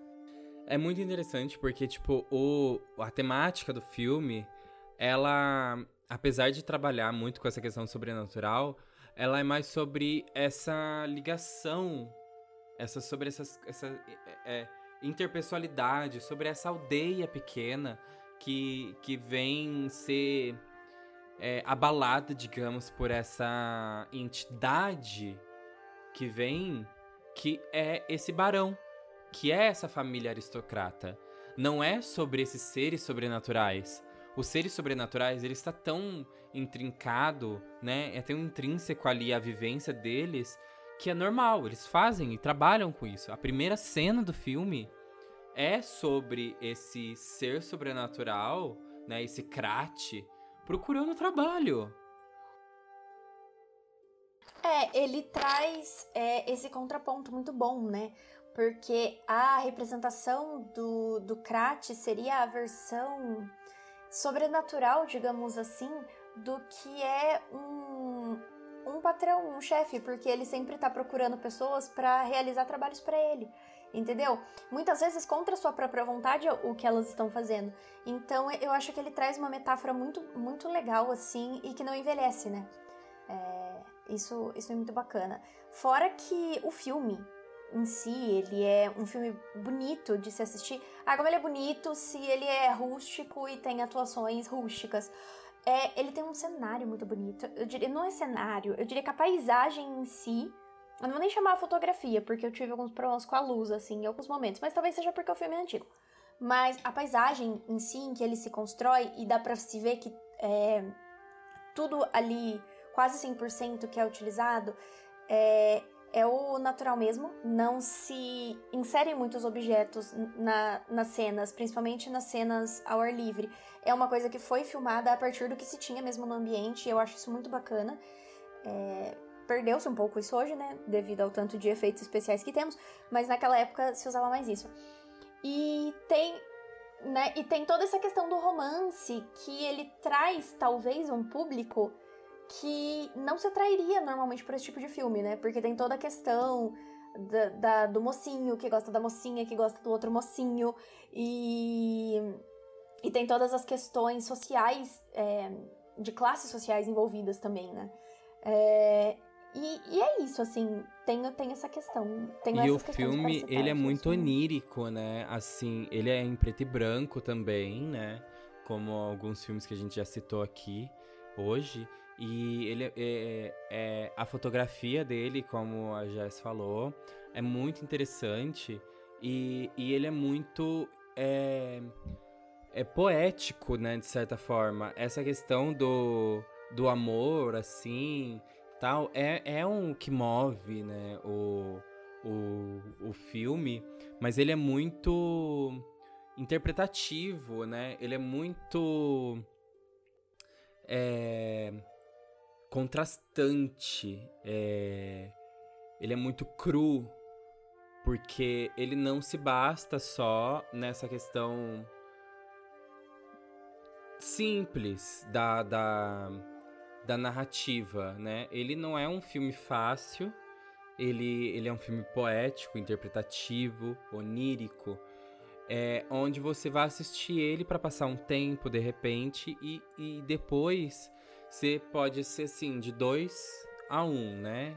É muito interessante porque, tipo, o, a temática do filme, ela, apesar de trabalhar muito com essa questão sobrenatural, ela é mais sobre essa ligação, essa, sobre essas, essa... É, é, interpessoalidade, sobre essa aldeia pequena que, que vem ser é, abalada, digamos, por essa entidade que vem, que é esse barão, que é essa família aristocrata. Não é sobre esses seres sobrenaturais. Os seres sobrenaturais, ele está tão intrincado, né? É tão intrínseco ali a vivência deles, que é normal, eles fazem e trabalham com isso. A primeira cena do filme é sobre esse ser sobrenatural, né, esse Krat, procurando trabalho. É, ele traz é, esse contraponto muito bom, né? Porque a representação do, do Krat seria a versão sobrenatural, digamos assim, do que é um... um patrão, um chefe, porque ele sempre tá procurando pessoas pra realizar trabalhos pra ele, entendeu? Muitas vezes contra a sua própria vontade o que elas estão fazendo. Então eu acho que ele traz uma metáfora muito, muito legal, assim, e que não envelhece, né? É, isso, isso é muito bacana. Fora que o filme em si, ele é um filme bonito de se assistir. Ah, como ele é bonito se ele é rústico e tem atuações rústicas. É, ele tem um cenário muito bonito, eu diria, não é cenário, eu diria que a paisagem em si, eu não vou nem chamar a fotografia, porque eu tive alguns problemas com a luz, assim, em alguns momentos, mas talvez seja porque o filme é antigo, mas a paisagem em si, em que ele se constrói, e dá pra se ver que é, tudo ali, quase cem por cento que é utilizado, é, é o natural mesmo, não se inserem muitos objetos na, nas cenas, principalmente nas cenas ao ar livre. É uma coisa que foi filmada a partir do que se tinha mesmo no ambiente, e eu acho isso muito bacana. É, perdeu-se um pouco isso hoje, né, devido ao tanto de efeitos especiais que temos, mas naquela época se usava mais isso. E tem, né, e tem toda essa questão do romance, que ele traz, talvez, um público que não se atrairia normalmente por esse tipo de filme, né? Porque tem toda a questão da, da, do mocinho, que gosta da mocinha, que gosta do outro mocinho, e, e tem todas as questões sociais, é, de classes sociais envolvidas também, né? É, e, e é isso, assim, tem, tem essa questão. Tem e o filme, ele é muito onírico, né? Assim, ele é em preto e branco também, né? Como alguns filmes que a gente já citou aqui hoje. E ele, é, é, é, a fotografia dele, como a Jess falou, é muito interessante, e, e ele é muito é, é poético, né, de certa forma. Essa questão do, do amor, assim, tal, é, é um que move, né, o, o, o filme, mas ele é muito interpretativo, né, ele é muito... É... contrastante, é... ele é muito cru, porque ele não se basta só nessa questão simples da, da, da narrativa, né? Ele não é um filme fácil, ele, ele é um filme poético, interpretativo, onírico, é, onde você vai assistir ele para passar um tempo, de repente, e, e depois... Você pode ser, assim, de dois a um, né?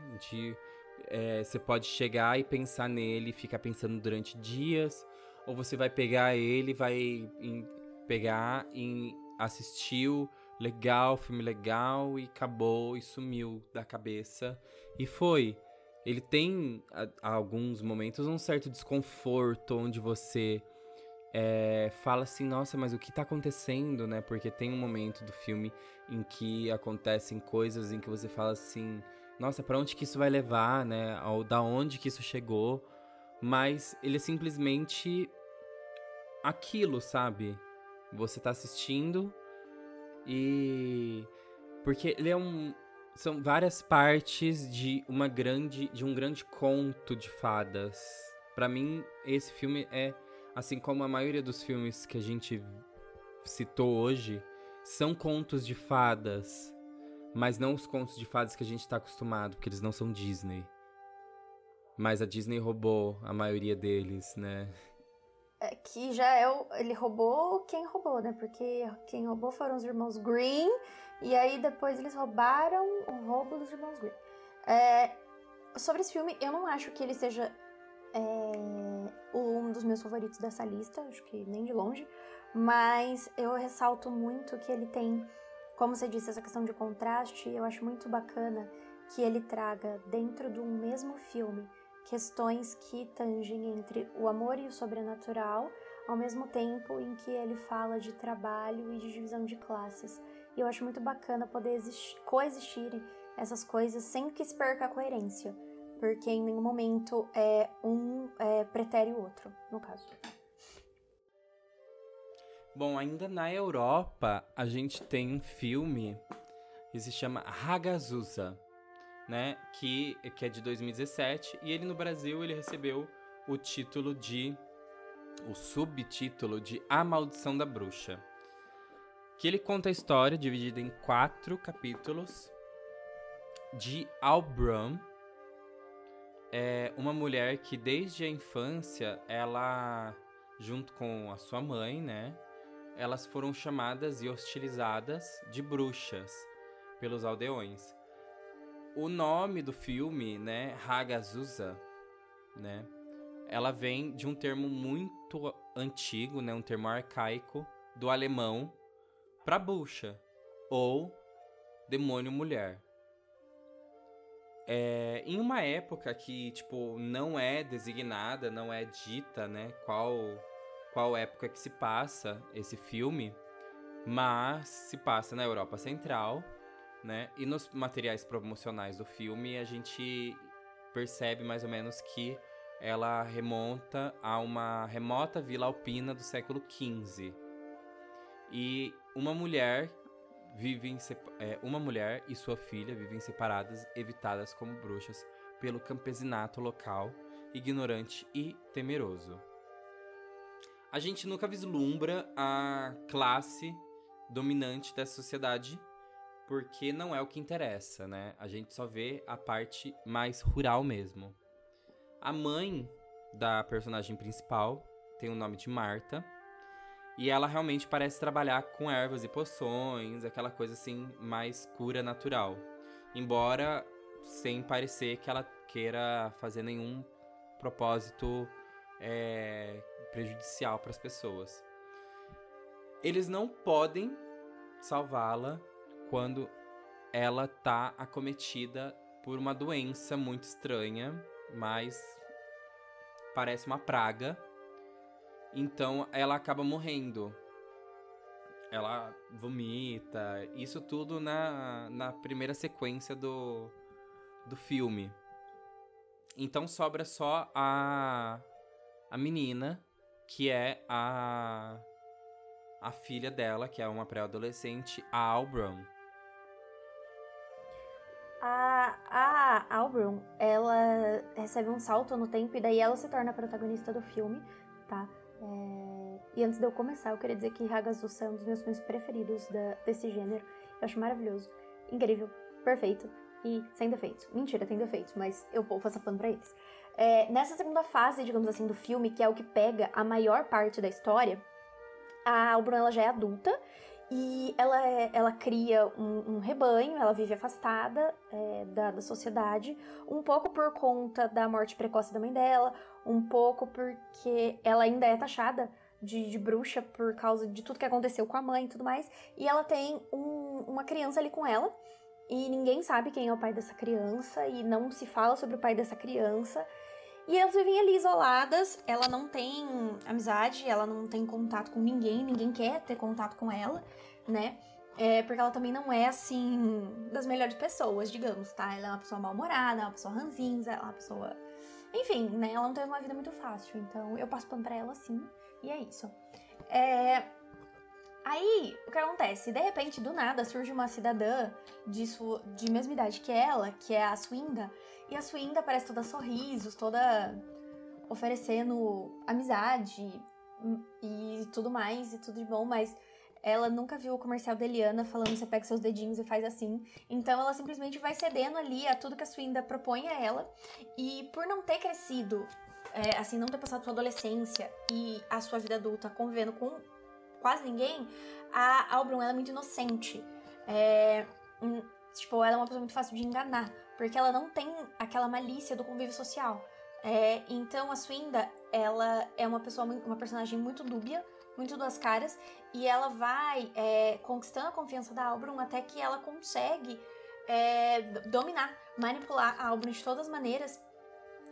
Você é, pode chegar e pensar nele, ficar pensando durante dias, ou você vai pegar ele, vai em, pegar e assistiu, legal, filme legal, e acabou, e sumiu da cabeça, e foi. Ele tem, a, a alguns momentos, um certo desconforto, onde você é, fala assim, nossa, mas o que tá acontecendo, né? Porque tem um momento do filme em que acontecem coisas em que você fala assim, nossa, pra onde que isso vai levar, né? Ou da onde que isso chegou? Mas ele é simplesmente aquilo, sabe? Você tá assistindo e... Porque ele é um... São várias partes de, uma grande, de um grande conto de fadas. Pra mim, esse filme é... Assim como a maioria dos filmes que a gente citou hoje, são contos de fadas. Mas não os contos de fadas que a gente tá acostumado, porque eles não são Disney. Mas a Disney roubou a maioria deles, né? É, que já é o... Ele roubou quem roubou, né? Porque quem roubou foram os irmãos Green. E aí depois eles roubaram o roubo dos irmãos Green. É, sobre esse filme, eu não acho que ele seja é, um dos meus favoritos dessa lista. Acho que nem de longe. Mas eu ressalto muito que ele tem, como você disse, essa questão de contraste. Eu acho muito bacana que ele traga dentro de um mesmo filme questões que tangem entre o amor e o sobrenatural, ao mesmo tempo em que ele fala de trabalho e de divisão de classes. E eu acho muito bacana poder existir, coexistirem essas coisas sem que se perca a coerência, porque em nenhum momento é um é, pretere o outro, no caso. Bom, ainda na Europa, a gente tem um filme que se chama Hagazussa, né, que, que é de dois mil e dezessete, e ele no Brasil ele recebeu o título de, o subtítulo de A Maldição da Bruxa, que ele conta a história dividida em quatro capítulos de Albrun, é uma mulher que desde a infância ela, junto com a sua mãe, né, elas foram chamadas e hostilizadas de bruxas pelos aldeões. O nome do filme, né, Hagazussa, né, ela vem de um termo muito antigo, né, um termo arcaico do alemão para bruxa ou demônio mulher. É, em uma época que, tipo, não é designada, não é dita, né, qual, qual época que se passa esse filme, mas se passa na Europa Central. Né? E nos materiais promocionais do filme, a gente percebe mais ou menos que ela remonta a uma remota vila alpina do século quinze. E uma mulher, vive sepa- é, uma mulher e sua filha vivem separadas, evitadas como bruxas pelo campesinato local, ignorante e temeroso. A gente nunca vislumbra a classe dominante dessa sociedade, porque não é o que interessa, né? A gente só vê a parte mais rural mesmo. A mãe da personagem principal tem o nome de Marta. E ela realmente parece trabalhar com ervas e poções, aquela coisa assim, mais cura natural. Embora sem parecer que ela queira fazer nenhum propósito é, prejudicial para as pessoas. Eles não podem salvá-la quando ela tá acometida por uma doença muito estranha, mas parece uma praga. Então ela acaba morrendo. Ela vomita. Isso tudo na, na primeira sequência do, do filme. Então sobra só a, a menina, que é a, a filha dela, que é uma pré-adolescente, a Albrun. A, a Albrun, ela recebe um salto no tempo e daí ela se torna a protagonista do filme, tá? É... E antes de eu começar, eu queria dizer que Hagazussa é um dos meus filmes preferidos da, desse gênero. Eu acho maravilhoso, incrível, perfeito e sem defeitos. Mentira, tem defeitos, mas eu vou passar pano pra eles. É, nessa segunda fase, digamos assim, do filme, que é o que pega a maior parte da história, a Albrun ela já é adulta. E ela, é, ela cria um, um rebanho, ela vive afastada é, da, da sociedade, um pouco por conta da morte precoce da mãe dela, um pouco porque ela ainda é taxada de, de bruxa por causa de tudo que aconteceu com a mãe e tudo mais. E ela tem um, uma criança ali com ela, e ninguém sabe quem é o pai dessa criança, e não se fala sobre o pai dessa criança. E elas vivem ali isoladas, ela não tem amizade, ela não tem contato com ninguém, ninguém quer ter contato com ela, né? É, porque ela também não é, assim, das melhores pessoas, digamos, tá? Ela é uma pessoa mal-humorada, uma pessoa ranzinza, ela é uma pessoa... Enfim, né? Ela não tem uma vida muito fácil, então eu passo pano pra ela, assim, e é isso. É... Aí, o que acontece? De repente, do nada, surge uma cidadã de, su... de mesma idade que ela, que é a Swinda, e a Swinda parece toda sorrisos, toda oferecendo amizade e tudo mais, e tudo de bom, mas ela nunca viu o comercial da Eliana falando você pega seus dedinhos e faz assim. Então ela simplesmente vai cedendo ali a tudo que a Swinda propõe a ela, e por não ter crescido, é, assim, não ter passado sua adolescência e a sua vida adulta convivendo com quase ninguém, a Albrun, ela é muito inocente. É, tipo, ela é uma pessoa muito fácil de enganar, porque ela não tem aquela malícia do convívio social. É, então a Swinda, ela é uma pessoa, uma personagem muito dúbia, muito duas caras, e ela vai é, conquistando a confiança da Albrun até que ela consegue é, dominar, manipular a Albrun de todas as maneiras,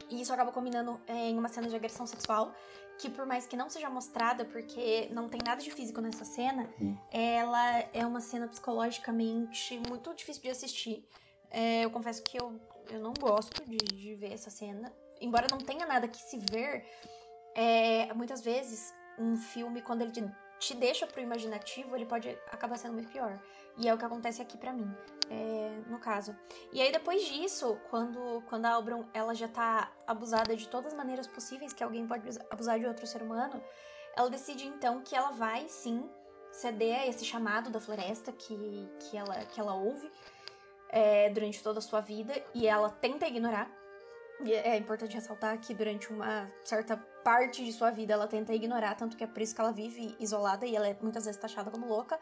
e isso acaba combinando é, em uma cena de agressão sexual, que por mais que não seja mostrada, porque não tem nada de físico nessa cena, hum. ela é uma cena psicologicamente muito difícil de assistir. É, eu confesso que eu, eu não gosto de, de ver essa cena, embora não tenha nada que se ver, é, muitas vezes... Um filme, quando ele te, te deixa pro imaginativo, ele pode acabar sendo muito pior. E é o que acontece aqui pra mim, é, no caso. E aí, depois disso, quando, quando a Albrun, ela já tá abusada de todas as maneiras possíveis que alguém pode abusar de outro ser humano, ela decide, então, que ela vai, sim, ceder a esse chamado da floresta que, que, ela, que ela ouve é, durante toda a sua vida, e ela tenta ignorar. É importante ressaltar que durante uma certa parte de sua vida ela tenta ignorar, tanto que é por isso que ela vive isolada e ela é muitas vezes taxada como louca.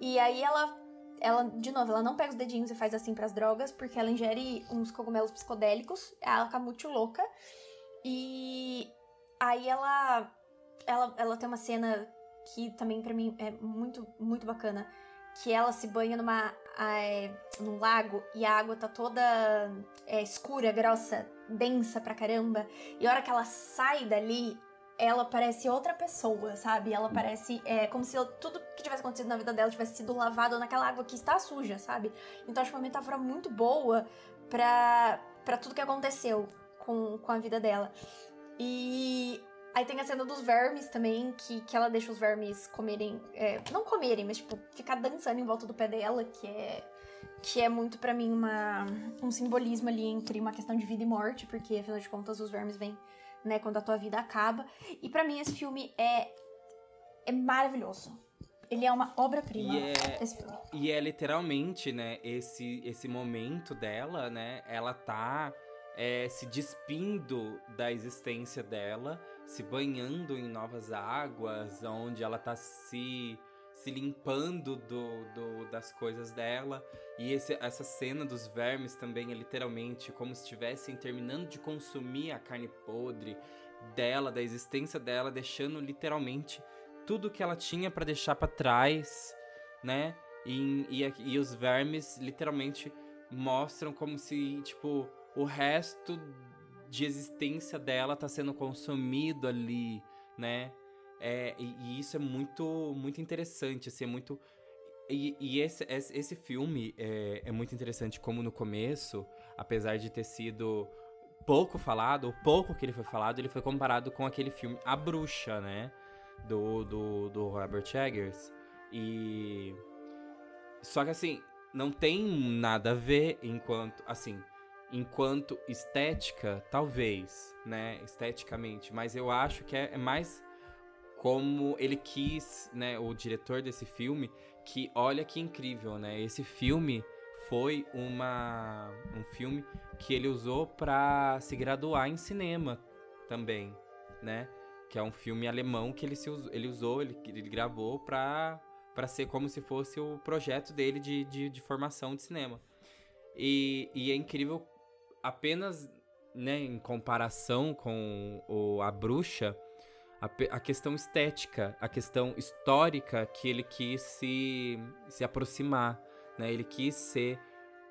E aí ela, ela de novo, ela não pega os dedinhos e faz assim pras drogas, porque ela ingere uns cogumelos psicodélicos, ela fica muito louca. E aí ela, ela, ela tem uma cena que também pra mim é muito, muito bacana, que ela se banha numa, é, num lago e a água tá toda é, escura, grossa, densa pra caramba, e a hora que ela sai dali, ela parece outra pessoa, sabe? Ela parece é, como se ela, tudo que tivesse acontecido na vida dela tivesse sido lavado naquela água que está suja, sabe? Então acho uma metáfora muito boa pra, pra tudo que aconteceu com, com a vida dela. E... Aí tem a cena dos vermes também, que, que ela deixa os vermes comerem... É, não comerem, mas, tipo, ficar dançando em volta do pé dela, que é, que é muito, pra mim, uma, um simbolismo ali entre uma questão de vida e morte, porque, afinal de contas, os vermes vêm, né, quando a tua vida acaba. E, pra mim, esse filme é, é maravilhoso. Ele é uma obra-prima, é, esse filme. E é, literalmente, né, esse, esse momento dela, né, ela tá... É, se despindo da existência dela, se banhando em novas águas, onde ela tá se, se limpando do, do, das coisas dela. E esse, essa cena dos vermes também é literalmente como se estivessem terminando de consumir a carne podre dela, da existência dela, deixando literalmente tudo que ela tinha pra deixar pra trás, né? E, e, e os vermes literalmente mostram como se, tipo... O resto de existência dela tá sendo consumido ali, né? É, e, e isso é muito, muito interessante, assim, é muito... E, e esse, esse, esse filme é, é muito interessante, como no começo, apesar de ter sido pouco falado, ou pouco que ele foi falado, ele foi comparado com aquele filme A Bruxa, né? Do, do, do Robert Eggers. E... Só que, assim, não tem nada a ver enquanto, assim... Enquanto estética, talvez, né, esteticamente, mas eu acho que é mais como ele quis, né, o diretor desse filme, que olha que incrível, né, esse filme foi uma, um filme que ele usou pra se graduar em cinema também, né, que é um filme alemão que ele, se usou, ele usou, ele, ele gravou pra, pra ser como se fosse o projeto dele de, de, de formação de cinema. E, e é incrível... Apenas, né, em comparação com o, a bruxa, a, a questão estética, a questão histórica que ele quis se, se aproximar, né? Ele quis ser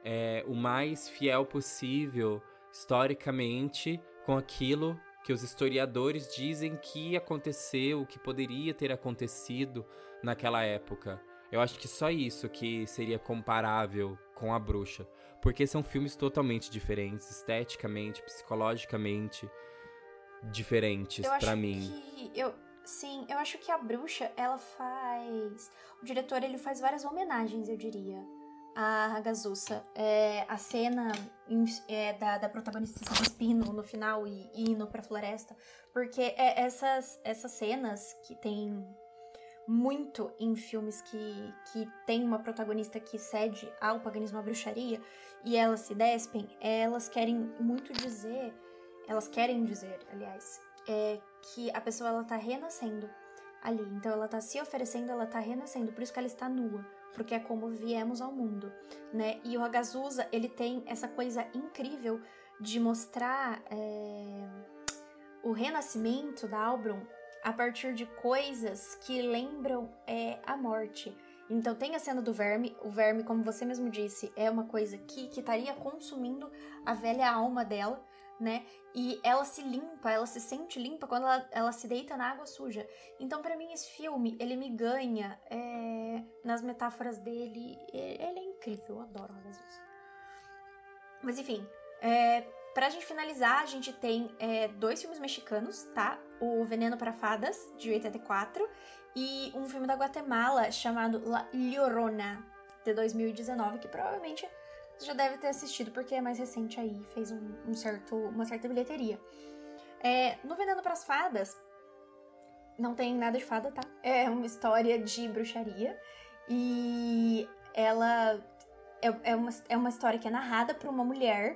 é, o mais fiel possível historicamente, com aquilo que os historiadores dizem que aconteceu, que poderia ter acontecido naquela época. Eu acho que só isso que seria comparável com A Bruxa, porque são filmes totalmente diferentes, esteticamente, psicologicamente diferentes pra mim. Que eu, sim, eu acho que A Bruxa, ela faz... O diretor, ele faz várias homenagens, eu diria, a Hagazussa. É, a cena é, da, da protagonista do espino no final e, e indo pra floresta, porque é, essas, essas cenas que tem... muito em filmes que, que tem uma protagonista que cede ao paganismo, à bruxaria, e elas se despem, elas querem muito dizer, elas querem dizer, aliás, é que a pessoa, ela tá renascendo ali, então ela tá se oferecendo, ela tá renascendo, por isso que ela está nua, porque é como viemos ao mundo, né? E o Hagazussa, ele tem essa coisa incrível de mostrar é, o renascimento da Albrun a partir de coisas que lembram é, a morte. Então tem a cena do verme. O verme, como você mesmo disse, é uma coisa que, que estaria consumindo a velha alma dela, né? E ela se limpa, ela se sente limpa quando ela, ela se deita na água suja. Então pra mim esse filme, ele me ganha é, nas metáforas dele. Ele é incrível, eu adoro o Jesus. Mas enfim, é... pra gente finalizar, a gente tem é, dois filmes mexicanos, tá? O Veneno para Fadas, de oitenta e quatro, e um filme da Guatemala chamado La Llorona, de dois mil e dezenove, que provavelmente você já deve ter assistido, porque é mais recente aí, fez um, um certo, uma certa bilheteria. É, no Veneno para as Fadas, não tem nada de fada, tá? É uma história de bruxaria, e ela é, é, uma, é uma história que é narrada por uma mulher...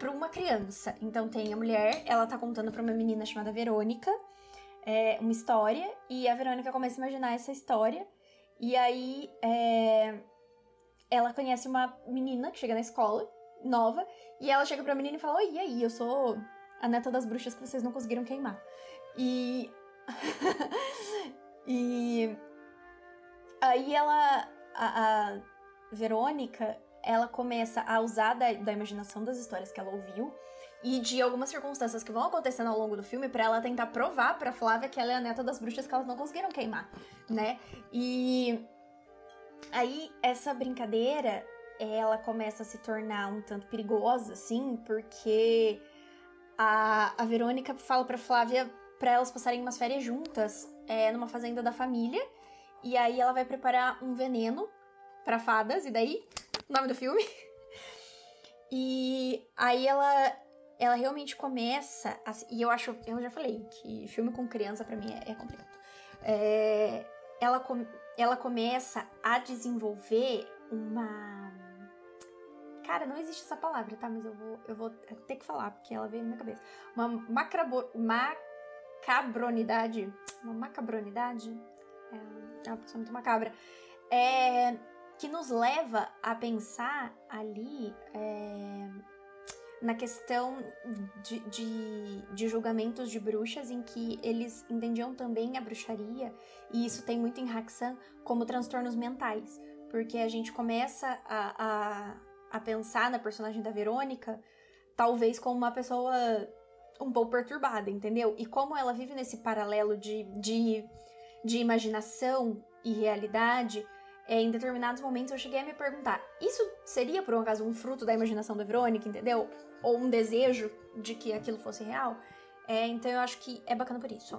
para uma criança. Então tem a mulher, ela tá contando para uma menina chamada Verônica é, uma história, e a Verônica começa a imaginar essa história, e aí é, ela conhece uma menina que chega na escola, nova, e ela chega pra menina e fala: oi, e aí, eu sou a neta das bruxas que vocês não conseguiram queimar. E... e... aí ela... a, a Verônica... ela começa a usar da, da imaginação das histórias que ela ouviu e de algumas circunstâncias que vão acontecendo ao longo do filme pra ela tentar provar pra Flávia que ela é a neta das bruxas que elas não conseguiram queimar, né? E aí essa brincadeira, ela começa a se tornar um tanto perigosa, assim, porque a, a Verônica fala pra Flávia pra elas passarem umas férias juntas é, numa fazenda da família, e aí ela vai preparar um veneno pra fadas, e daí... nome do filme. E aí ela, ela realmente começa... A, e eu acho... Eu já falei que filme com criança pra mim é, é complicado. É, ela, com, ela começa a desenvolver uma... Cara, não existe essa palavra, tá? Mas eu vou, eu vou ter que falar, porque ela veio na minha cabeça. Uma macrabo, macabronidade... Uma macabronidade... É, é uma pessoa muito macabra. É... que nos leva a pensar ali é, na questão de, de, de julgamentos de bruxas, em que eles entendiam também a bruxaria, e isso tem muito em Haxan, como transtornos mentais, porque a gente começa a, a, a pensar na personagem da Verônica talvez como uma pessoa um pouco perturbada, entendeu? E como ela vive nesse paralelo de, de, de imaginação e realidade... É, em determinados momentos eu cheguei a me perguntar, isso seria por um acaso um fruto da imaginação da Verônica, entendeu? Ou um desejo de que aquilo fosse real? É, então eu acho que é bacana por isso.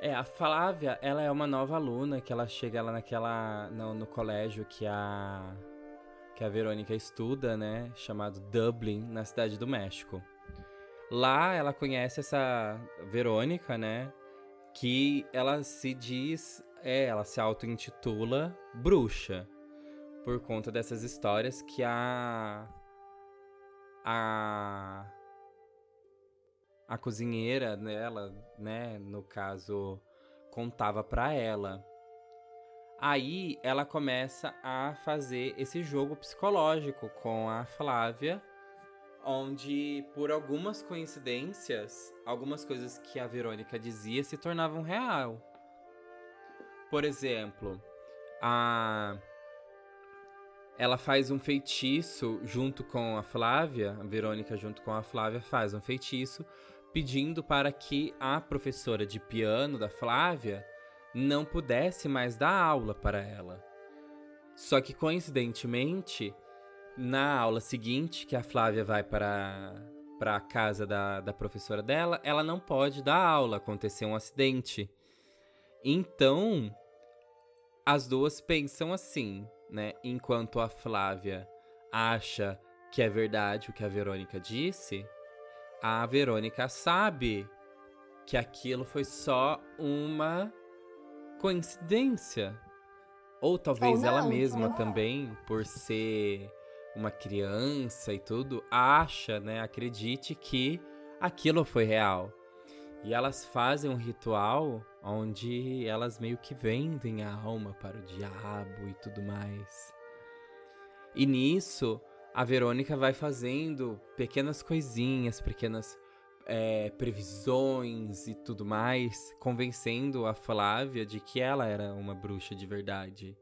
É, a Flávia, ela é uma nova aluna, que ela chega lá naquela, no, no colégio que a, que a Verônica estuda, né? Chamado Dublin, na cidade do México. Lá ela conhece essa Verônica, né? Que ela se diz... É, ela se auto-intitula bruxa, por conta dessas histórias que a, a, a cozinheira dela, né, no caso, contava pra ela. Aí ela começa a fazer esse jogo psicológico com a Flávia, onde, por algumas coincidências, algumas coisas que a Verônica dizia se tornavam real. Por exemplo, a... ela faz um feitiço junto com a Flávia, a Verônica junto com a Flávia faz um feitiço pedindo para que a professora de piano da Flávia não pudesse mais dar aula para ela. Só que, coincidentemente, na aula seguinte, que a Flávia vai para, para a casa da, da professora dela, ela não pode dar aula, aconteceu um acidente. Então, as duas pensam assim, né? Enquanto a Flávia acha que é verdade o que a Verônica disse, a Verônica sabe que aquilo foi só uma coincidência. Ou talvez ela mesma também, por ser uma criança e tudo, acha, né, acredite que aquilo foi real. E elas fazem um ritual onde elas meio que vendem a alma para o diabo e tudo mais. E nisso, a Verônica vai fazendo pequenas coisinhas, pequenas é, previsões e tudo mais, convencendo a Flávia de que ela era uma bruxa de verdade.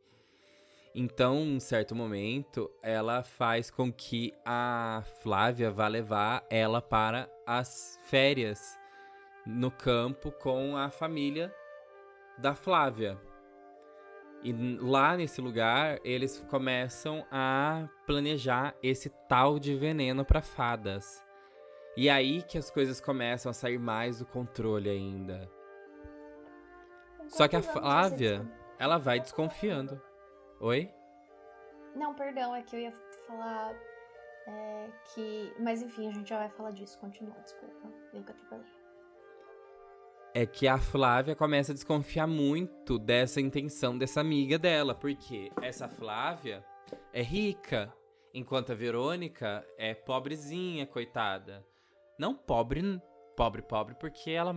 Então, em um certo momento, ela faz com que a Flávia vá levar ela para as férias no campo com a família da Flávia. E lá nesse lugar, eles começam a planejar esse tal de veneno para fadas. E aí que as coisas começam a sair mais do controle ainda. Só que a Flávia, ela vai desconfiando. Oi? Não, perdão, é que eu ia falar é, que... Mas enfim, a gente já vai falar disso, continua, desculpa, eu que atropelei. É que a Flávia começa a desconfiar muito dessa intenção dessa amiga dela, porque essa Flávia é rica, enquanto a Verônica é pobrezinha, coitada. Não pobre, pobre, pobre, porque ela,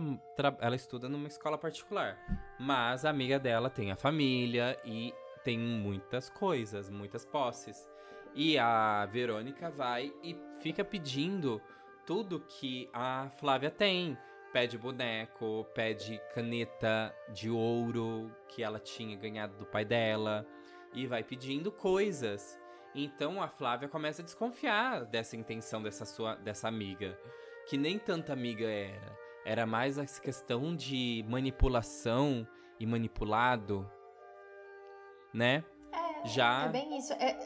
ela estuda numa escola particular, mas a amiga dela tem a família e... tem muitas coisas, muitas posses. E a Verônica vai e fica pedindo tudo que a Flávia tem. Pede boneco, pede caneta de ouro que ela tinha ganhado do pai dela. E vai pedindo coisas. Então a Flávia começa a desconfiar dessa intenção dessa, sua, dessa amiga. Que nem tanta amiga era. Era mais essa questão de manipulação e manipulado. Né? É, Já... é bem isso. É,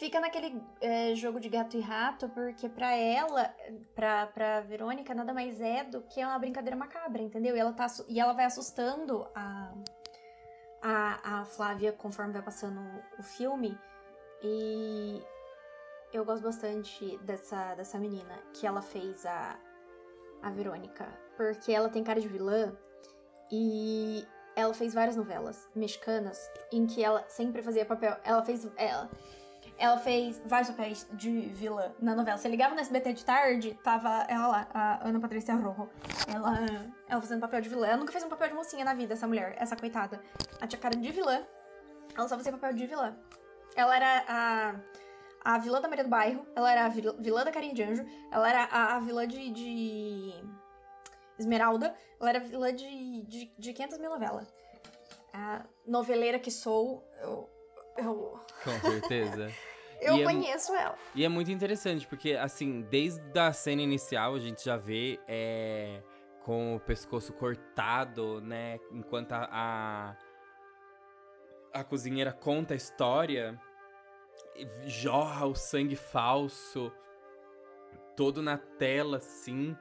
fica naquele é, jogo de gato e rato, porque pra ela, pra, pra Verônica, nada mais é do que uma brincadeira macabra, entendeu? E ela, tá, e ela vai assustando a, a, a Flávia conforme vai passando o filme. E eu gosto bastante dessa, dessa menina que ela fez a, a Verônica, porque ela tem cara de vilã e... ela fez várias novelas mexicanas em que ela sempre fazia papel. Ela fez ela, ela fez vários papéis de vilã na novela. Você ligava no S B T de tarde, tava ela lá, a Ana Patrícia Rojo. Ela, ela fazendo papel de vilã. Ela nunca fez um papel de mocinha na vida, essa mulher, essa coitada. Ela tinha cara de vilã. Ela só fazia papel de vilã. Ela era a, a vilã da Maria do Bairro. Ela era a vilã da Carinha de Anjo. Ela era a, a vilã de... de... Esmeralda, ela era vilã de, de, de quinhentas mil novelas. A noveleira que sou, eu... eu... Com certeza. eu e conheço é, ela. E é muito interessante, porque assim, desde a cena inicial, a gente já vê é, com o pescoço cortado, né? Enquanto a, a, a cozinheira conta a história, jorra o sangue falso, todo na tela, assim...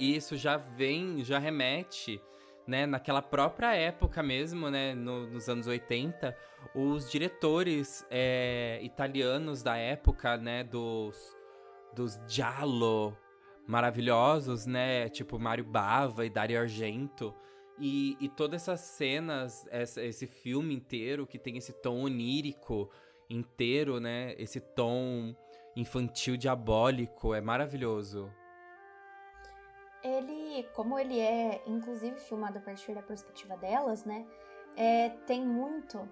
E isso já vem, já remete, né, naquela própria época mesmo, né, no, nos anos oitenta, os diretores é, italianos da época, né, dos, dos giallo maravilhosos, né, tipo Mario Bava e Dario Argento, e, e todas essas cenas, essa, esse filme inteiro que tem esse tom onírico inteiro, né, esse tom infantil diabólico, é maravilhoso. Ele, como ele é, inclusive, filmado a partir da perspectiva delas, né, é, tem muito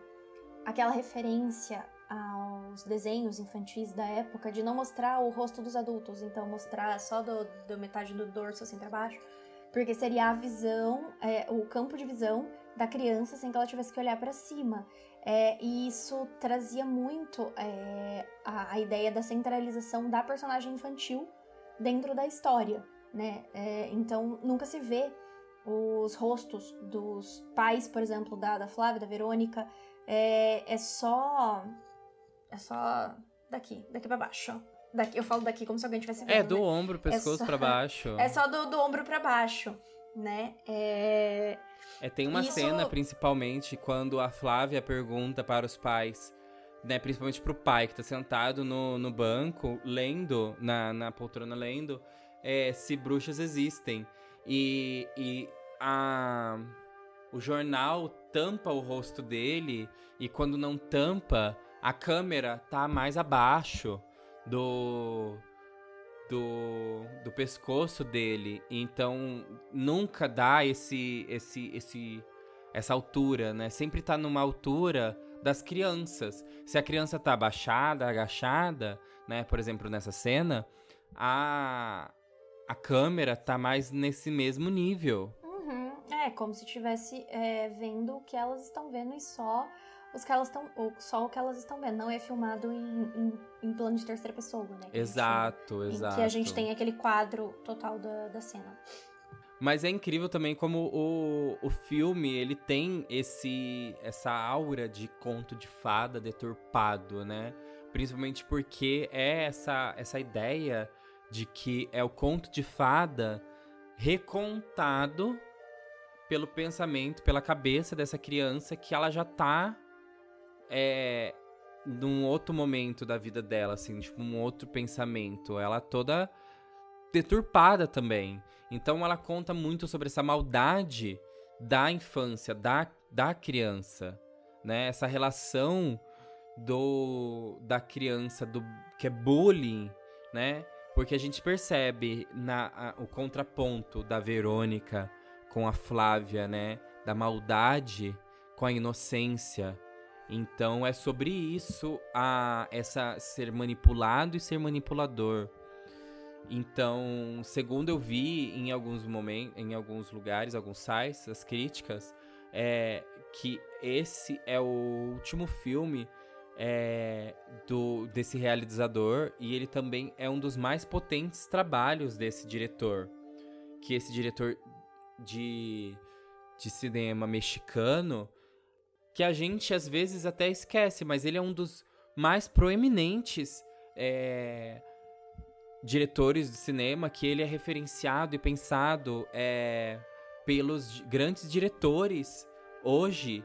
aquela referência aos desenhos infantis da época de não mostrar o rosto dos adultos, então mostrar só do, do metade do dorso, assim, pra baixo, porque seria a visão, é, o campo de visão da criança sem que ela tivesse que olhar pra cima. É, e isso trazia muito é, a, a ideia da centralização da personagem infantil dentro da história, né? É, então, nunca se vê os rostos dos pais, por exemplo, da, da Flávia, da Verônica. É, é só... É só daqui, daqui pra baixo, ó. Daqui, eu falo daqui como se alguém tivesse vendo, É, do né? ombro, pescoço é só, pra baixo. É só do, do ombro pra baixo, né? É... é tem uma Isso... cena, principalmente, quando a Flávia pergunta para os pais, né? Principalmente pro pai, que tá sentado no, no banco, lendo, na, na poltrona lendo, é, se bruxas existem. E, e a, o jornal tampa o rosto dele, e quando não tampa, a câmera tá mais abaixo do, do, do pescoço dele. Então, nunca dá esse, esse, esse, essa altura, né? Sempre tá numa altura das crianças. Se a criança tá abaixada, agachada, né? Por exemplo, nessa cena, a... a câmera tá mais nesse mesmo nível. Uhum. É, como se estivesse é, vendo o que elas estão vendo e só, os que elas tão, ou só o que elas estão vendo. Não é filmado em, em, em plano de terceira pessoa, né? Que exato, gente, exato. Em que a gente tem aquele quadro total da, da cena. Mas é incrível também como o, o filme, ele tem esse, essa aura de conto de fada deturpado, né? Principalmente porque é essa, essa ideia... de que é o conto de fada recontado pelo pensamento, pela cabeça dessa criança, que ela já tá é, num outro momento da vida dela, assim, tipo, um outro pensamento. Ela toda deturpada também. Então ela conta muito sobre essa maldade da infância, da, da criança, né? Essa relação do, da criança, do, que é bullying, né? Porque a gente percebe na, a, o contraponto da Verônica com a Flávia, né? Da maldade com a inocência. Então é sobre isso, a, essa ser manipulado e ser manipulador. Então, segundo eu vi em alguns momentos, em alguns lugares, alguns sites, as críticas, é, que esse é o último filme... É, do, desse realizador, e ele também é um dos mais potentes trabalhos desse diretor, que esse diretor de, de cinema mexicano, que a gente às vezes até esquece, mas ele é um dos mais proeminentes é, diretores de cinema, que ele é referenciado e pensado é, pelos grandes diretores hoje,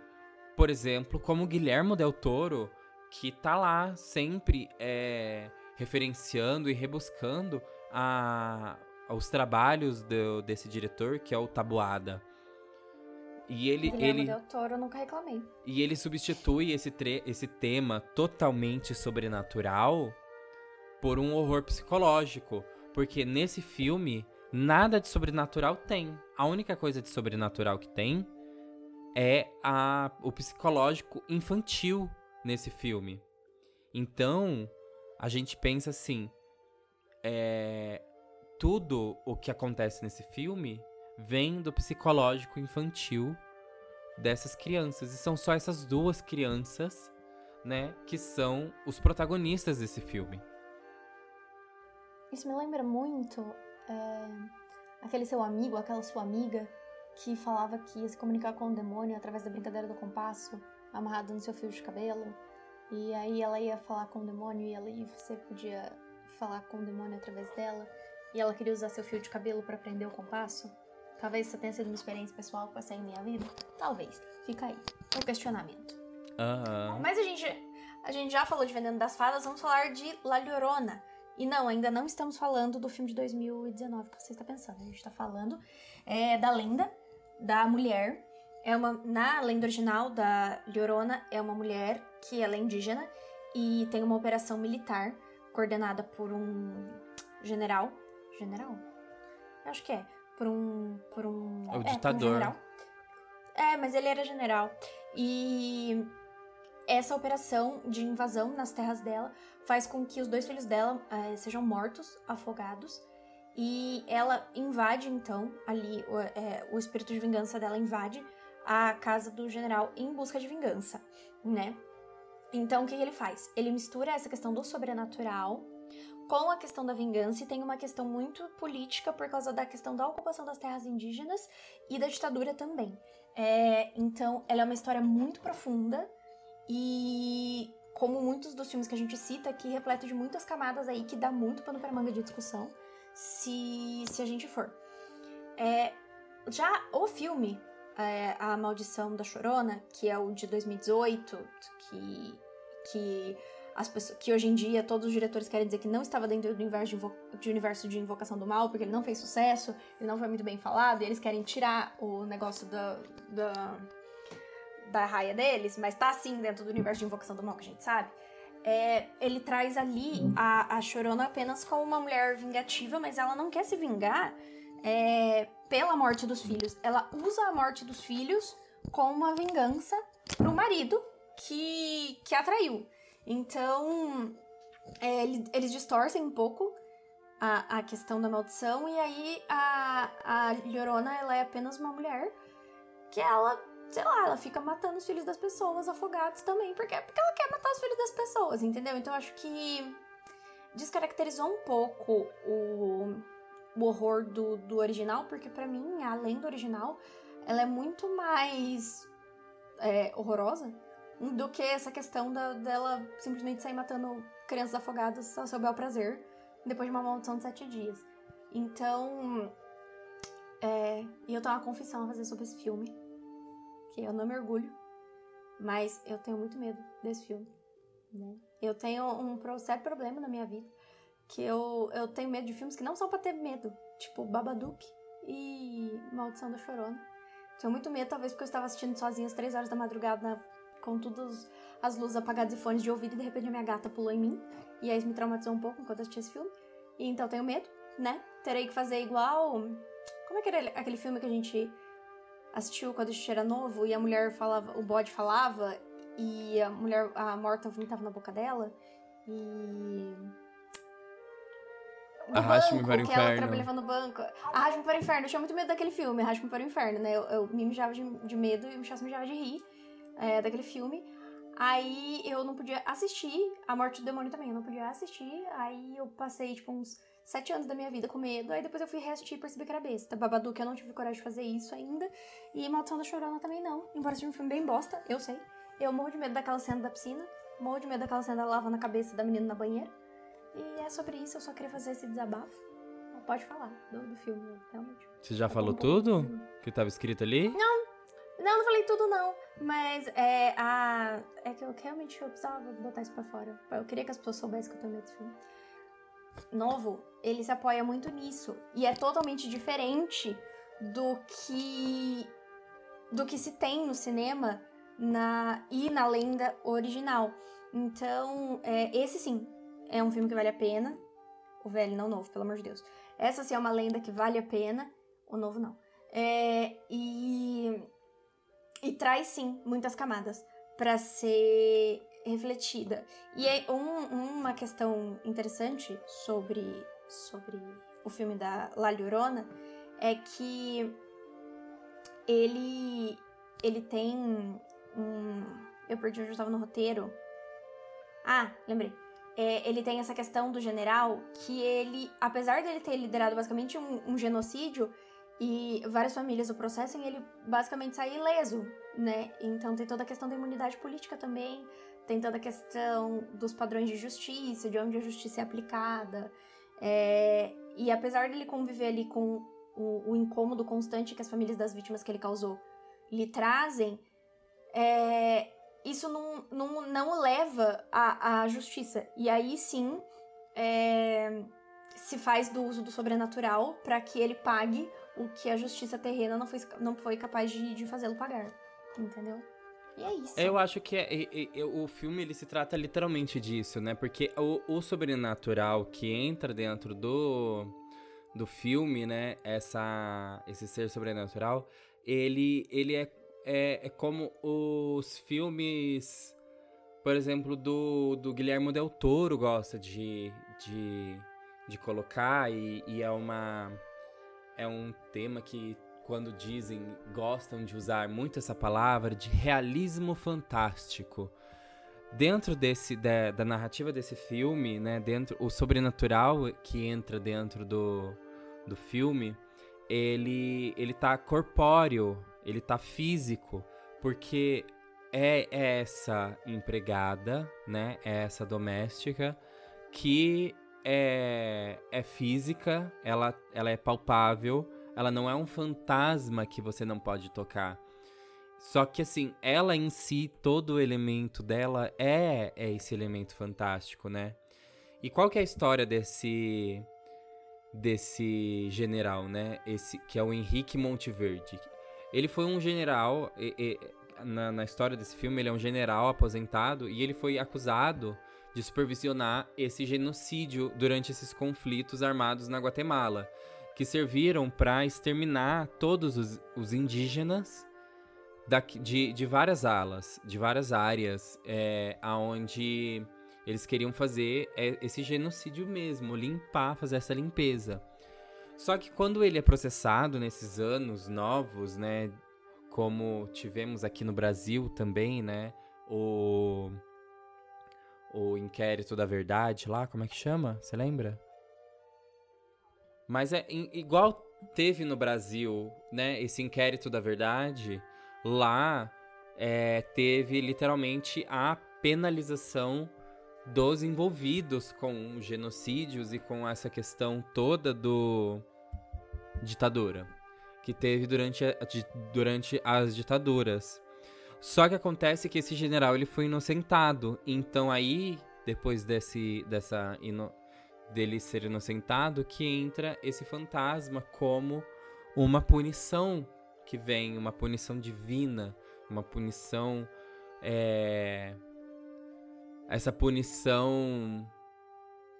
por exemplo, como Guillermo del Toro, que tá lá sempre é, referenciando e rebuscando a, os trabalhos do, desse diretor, que é o Taboada. E ele, Guilherme ele, Del Toro, eu nunca reclamei. E ele substitui esse, tre- esse tema totalmente sobrenatural por um horror psicológico, porque nesse filme nada de sobrenatural tem. A única coisa de sobrenatural que tem é a, o psicológico infantil nesse filme. Então, a gente pensa assim, é, tudo o que acontece nesse filme vem do psicológico infantil dessas crianças. E são só essas duas crianças, né, que são os protagonistas desse filme. Isso me lembra muito é, aquele seu amigo, aquela sua amiga, que falava que ia se comunicar com o demônio através da brincadeira do compasso, amarrado no seu fio de cabelo, e aí ela ia falar com o demônio, e, ela, e você podia falar com o demônio através dela, e ela queria usar seu fio de cabelo pra prender o compasso. Talvez isso tenha sido uma experiência pessoal que passei em minha vida, talvez, fica aí, é um questionamento. Uhum. Mas a gente, a gente já falou de Veneno das Fadas, vamos falar de La Llorona. E não, ainda não estamos falando do filme de dois mil e dezenove que você está pensando, a gente está falando é, da lenda da mulher. É uma, na lenda original da Llorona, é uma mulher que ela é indígena e tem uma operação militar coordenada por um general. General? Eu acho que é. Por um... Por um é o é, ditador. Um é, mas ele era general. E essa operação de invasão nas terras dela faz com que os dois filhos dela eh, sejam mortos, afogados. E ela invade, então, ali, o, é, o espírito de vingança dela invade a casa do general em busca de vingança. né? Então, o que ele faz? Ele mistura essa questão do sobrenatural com a questão da vingança, e tem uma questão muito política por causa da questão da ocupação das terras indígenas e da ditadura também. É, então, ela é uma história muito profunda e, como muitos dos filmes que a gente cita aqui, repleto de muitas camadas aí que dá muito pano para manga de discussão, se, se a gente for. É, já o filme, é, A Maldição da Chorona, que é o de dois mil e dezoito, que... que As pessoas, que hoje em dia todos os diretores querem dizer que não estava dentro do universo de, invo, de universo de Invocação do Mal, porque ele não fez sucesso, ele não foi muito bem falado, e eles querem tirar o negócio da, da, da raia deles, mas tá sim dentro do universo de Invocação do Mal, que a gente sabe. É, ele traz ali a, a Chorona apenas como uma mulher vingativa, mas ela não quer se vingar é, pela morte dos filhos. Ela usa a morte dos filhos como uma vingança pro marido que, que a traiu. Então, é, eles distorcem um pouco a, a questão da maldição, e aí a, a Llorona, ela é apenas uma mulher que ela, sei lá, ela fica matando os filhos das pessoas, afogados também, porque, porque ela quer matar os filhos das pessoas, entendeu? Então, acho que descaracterizou um pouco o, o horror do, do original, porque pra mim, além do original, ela é muito mais é, horrorosa do que essa questão da, dela simplesmente sair matando crianças afogadas ao seu bel prazer, depois de uma maldição de sete dias. Então, é, e eu tenho uma confissão a fazer sobre esse filme, que eu não me orgulho, mas eu tenho muito medo desse filme, né? Eu tenho um sério problema na minha vida, que eu, eu tenho medo de filmes que não são pra ter medo, tipo Babadook e Maldição da Chorona. Tenho muito medo, talvez porque eu estava assistindo sozinha às três horas da madrugada na... com todas as luzes apagadas e fones de ouvido, e de repente a minha gata pulou em mim, e aí isso me traumatizou um pouco enquanto eu assisti esse filme, e então tenho medo, né? Terei que fazer igual... Como é que era aquele filme que a gente assistiu quando a gente era novo, e a mulher falava, o bode falava, e a mulher, a morta vomitava na boca dela, e... Arraste-me para o Inferno. Ela trabalhava no banco. Arraste-me para o Inferno, eu tinha muito medo daquele filme, Arraste-me para o Inferno, né? Eu, eu me mijava de, de medo, e o Michaço me mijava de rir, É, daquele filme. Aí eu não podia assistir A Morte do Demônio também, eu não podia assistir. Aí eu passei, tipo, uns sete anos da minha vida com medo. Aí depois eu fui reassistir e percebi que era besta. Babadook, eu não tive coragem de fazer isso ainda. E Maldição da Chorona também não. Embora seja um filme bem bosta, eu sei. Eu morro de medo daquela cena da piscina. Morro de medo daquela cena da lava na cabeça da menina na banheira. E é sobre isso, eu só queria fazer esse desabafo. Não pode falar do, do filme, realmente. Você já é falou tudo que estava escrito ali? Não. Não, não falei tudo não, mas é, a, é que eu realmente eu precisava botar isso pra fora. Eu queria que as pessoas soubessem que eu tô medo desse filme. Novo, ele se apoia muito nisso, e é totalmente diferente do que, do que se tem no cinema na, e na lenda original. Então, é, esse sim, é um filme que vale a pena. O velho, não o novo, pelo amor de Deus. Essa sim é uma lenda que vale a pena, o novo não. É, e... E traz, sim, muitas camadas para ser refletida. E aí, um, uma questão interessante sobre, sobre o filme da La Llorona é que ele, ele tem um... Eu perdi onde eu estava no roteiro. Ah, lembrei. É, ele tem essa questão do general que ele, apesar dele ter liderado basicamente um, um genocídio... E várias famílias o processam e ele basicamente sai ileso, né? Então tem toda a questão da imunidade política também, tem toda a questão dos padrões de justiça, de onde a justiça é aplicada. É... E apesar dele conviver ali com o, o incômodo constante que as famílias das vítimas que ele causou lhe trazem, é... isso não, não, não o leva à, à justiça. E aí sim, é... se faz do uso do sobrenatural para que ele pague o que a justiça terrena não foi, não foi capaz de, de fazê-lo pagar, entendeu? E é isso. Eu acho que é, é, é, o filme ele se trata literalmente disso, né? Porque o, o sobrenatural que entra dentro do, do filme, né? Essa, esse ser sobrenatural, ele, ele é, é, é como os filmes, por exemplo, do, do Guillermo del Toro gosta de, de, de colocar, e, e é uma... É um tema que quando dizem, gostam de usar muito essa palavra de realismo fantástico. Dentro desse, da, da narrativa desse filme, né, dentro, o sobrenatural que entra dentro do, do filme, ele, ele tá corpóreo, ele tá físico, porque é essa empregada, né, é essa doméstica que é, é física, ela, ela é palpável, ela não é um fantasma que você não pode tocar. Só que, assim, ela em si, todo o elemento dela é, é esse elemento fantástico, né? E qual que é a história desse, desse general, né? Esse, que é o Enrique Monteverde. Ele foi um general, e, e, na, na história desse filme, ele é um general aposentado e ele foi acusado de supervisionar esse genocídio durante esses conflitos armados na Guatemala, que serviram para exterminar todos os, os indígenas, Da, de, de várias alas, de várias áreas, é, onde eles queriam fazer esse genocídio mesmo, limpar, fazer essa limpeza. Só que quando ele é processado nesses anos novos, né, como tivemos aqui no Brasil também, né, o, o inquérito da verdade lá, como é que chama? Você lembra? Mas é igual teve no Brasil, né, esse inquérito da verdade. Lá, é, teve literalmente a penalização dos envolvidos com genocídios e com essa questão toda do ditadura, que teve durante, a, de, durante as ditaduras. Só que acontece que esse general ele foi inocentado, então aí, depois desse, dessa ino, dele ser inocentado, que entra esse fantasma como uma punição, que vem uma punição divina, uma punição, é... essa punição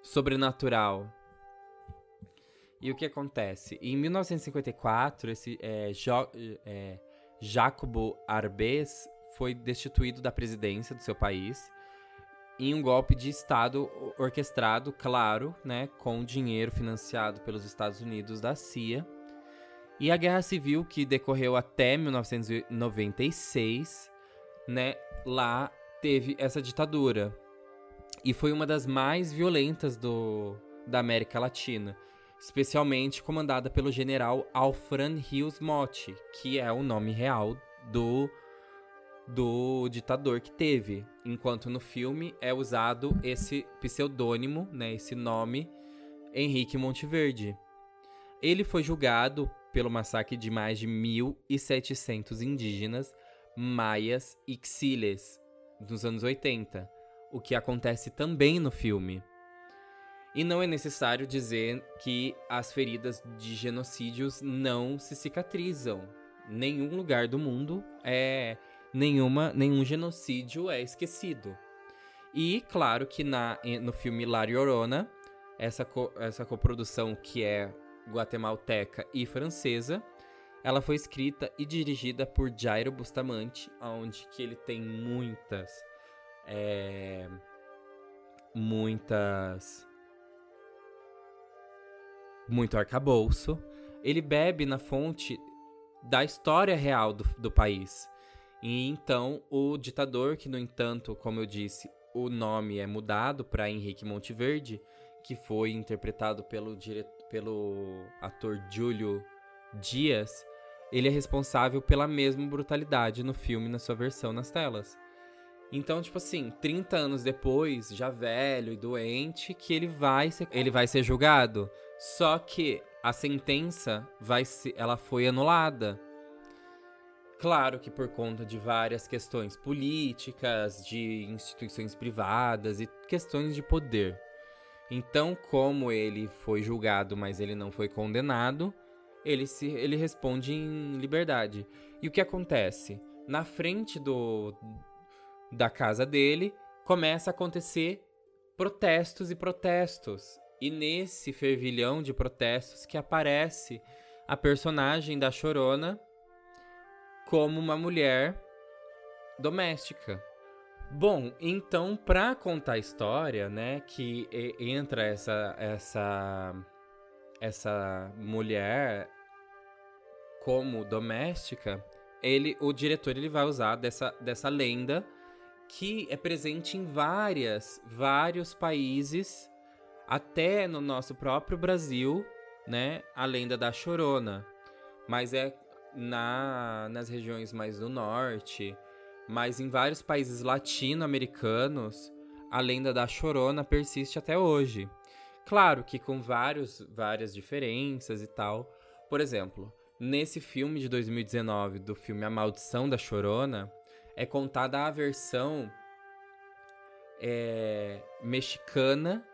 sobrenatural. E o que acontece? Em mil novecentos e cinquenta e quatro, esse é, jo... é, Jacobo Arbenz foi destituído da presidência do seu país em um golpe de Estado orquestrado, claro, né, com dinheiro financiado pelos Estados Unidos da C I A. E a Guerra Civil, que decorreu até mil novecentos e noventa e seis, né, lá teve essa ditadura. E foi uma das mais violentas do, da América Latina, especialmente comandada pelo general Efraín Ríos Montt, que é o nome real do, do ditador que teve. Enquanto no filme é usado esse pseudônimo, né, esse nome, Enrique Monteverde. Ele foi julgado pelo massacre de mais de mil e setecentos indígenas, maias e xiles, dos anos oitenta, o que acontece também no filme. E não é necessário dizer que as feridas de genocídios não se cicatrizam. Nenhum lugar do mundo é... Nenhuma, nenhum genocídio é esquecido. E, claro, que na, no filme La Llorona, essa, co, essa coprodução que é guatemalteca e francesa, ela foi escrita e dirigida por Jairo Bustamante, onde que ele tem muitas é, muitas muito arcabouço. Ele bebe na fonte da história real do, do país. E então o ditador, que no entanto, como eu disse, o nome é mudado para Enrique Monteverde, que foi interpretado pelo diretor pelo ator Júlio Dias, ele é responsável pela mesma brutalidade no filme, na sua versão nas telas. Então, tipo assim, trinta anos depois, já velho e doente, que ele vai ser, ele vai ser julgado. Só que a sentença vai ser, ela foi anulada. Claro que por conta de várias questões políticas, de instituições privadas e questões de poder. Então, como ele foi julgado, mas ele não foi condenado, ele, se, ele responde em liberdade. E o que acontece? Na frente do, da casa dele, começa a acontecer protestos e protestos. E nesse fervilhão de protestos que aparece a personagem da Chorona como uma mulher doméstica. Bom, então, para contar a história, né, que entra essa, essa, essa mulher como doméstica, ele, o diretor ele vai usar dessa, dessa lenda que é presente em várias, vários países, até no nosso próprio Brasil, né? A lenda da Chorona. Mas é na, nas regiões mais do norte, mas em vários países latino-americanos, a lenda da Chorona persiste até hoje. Claro que com vários, várias diferenças e tal. Por exemplo, nesse filme de dois mil e dezenove, do filme A Maldição da Chorona, é contada a versão é, mexicana,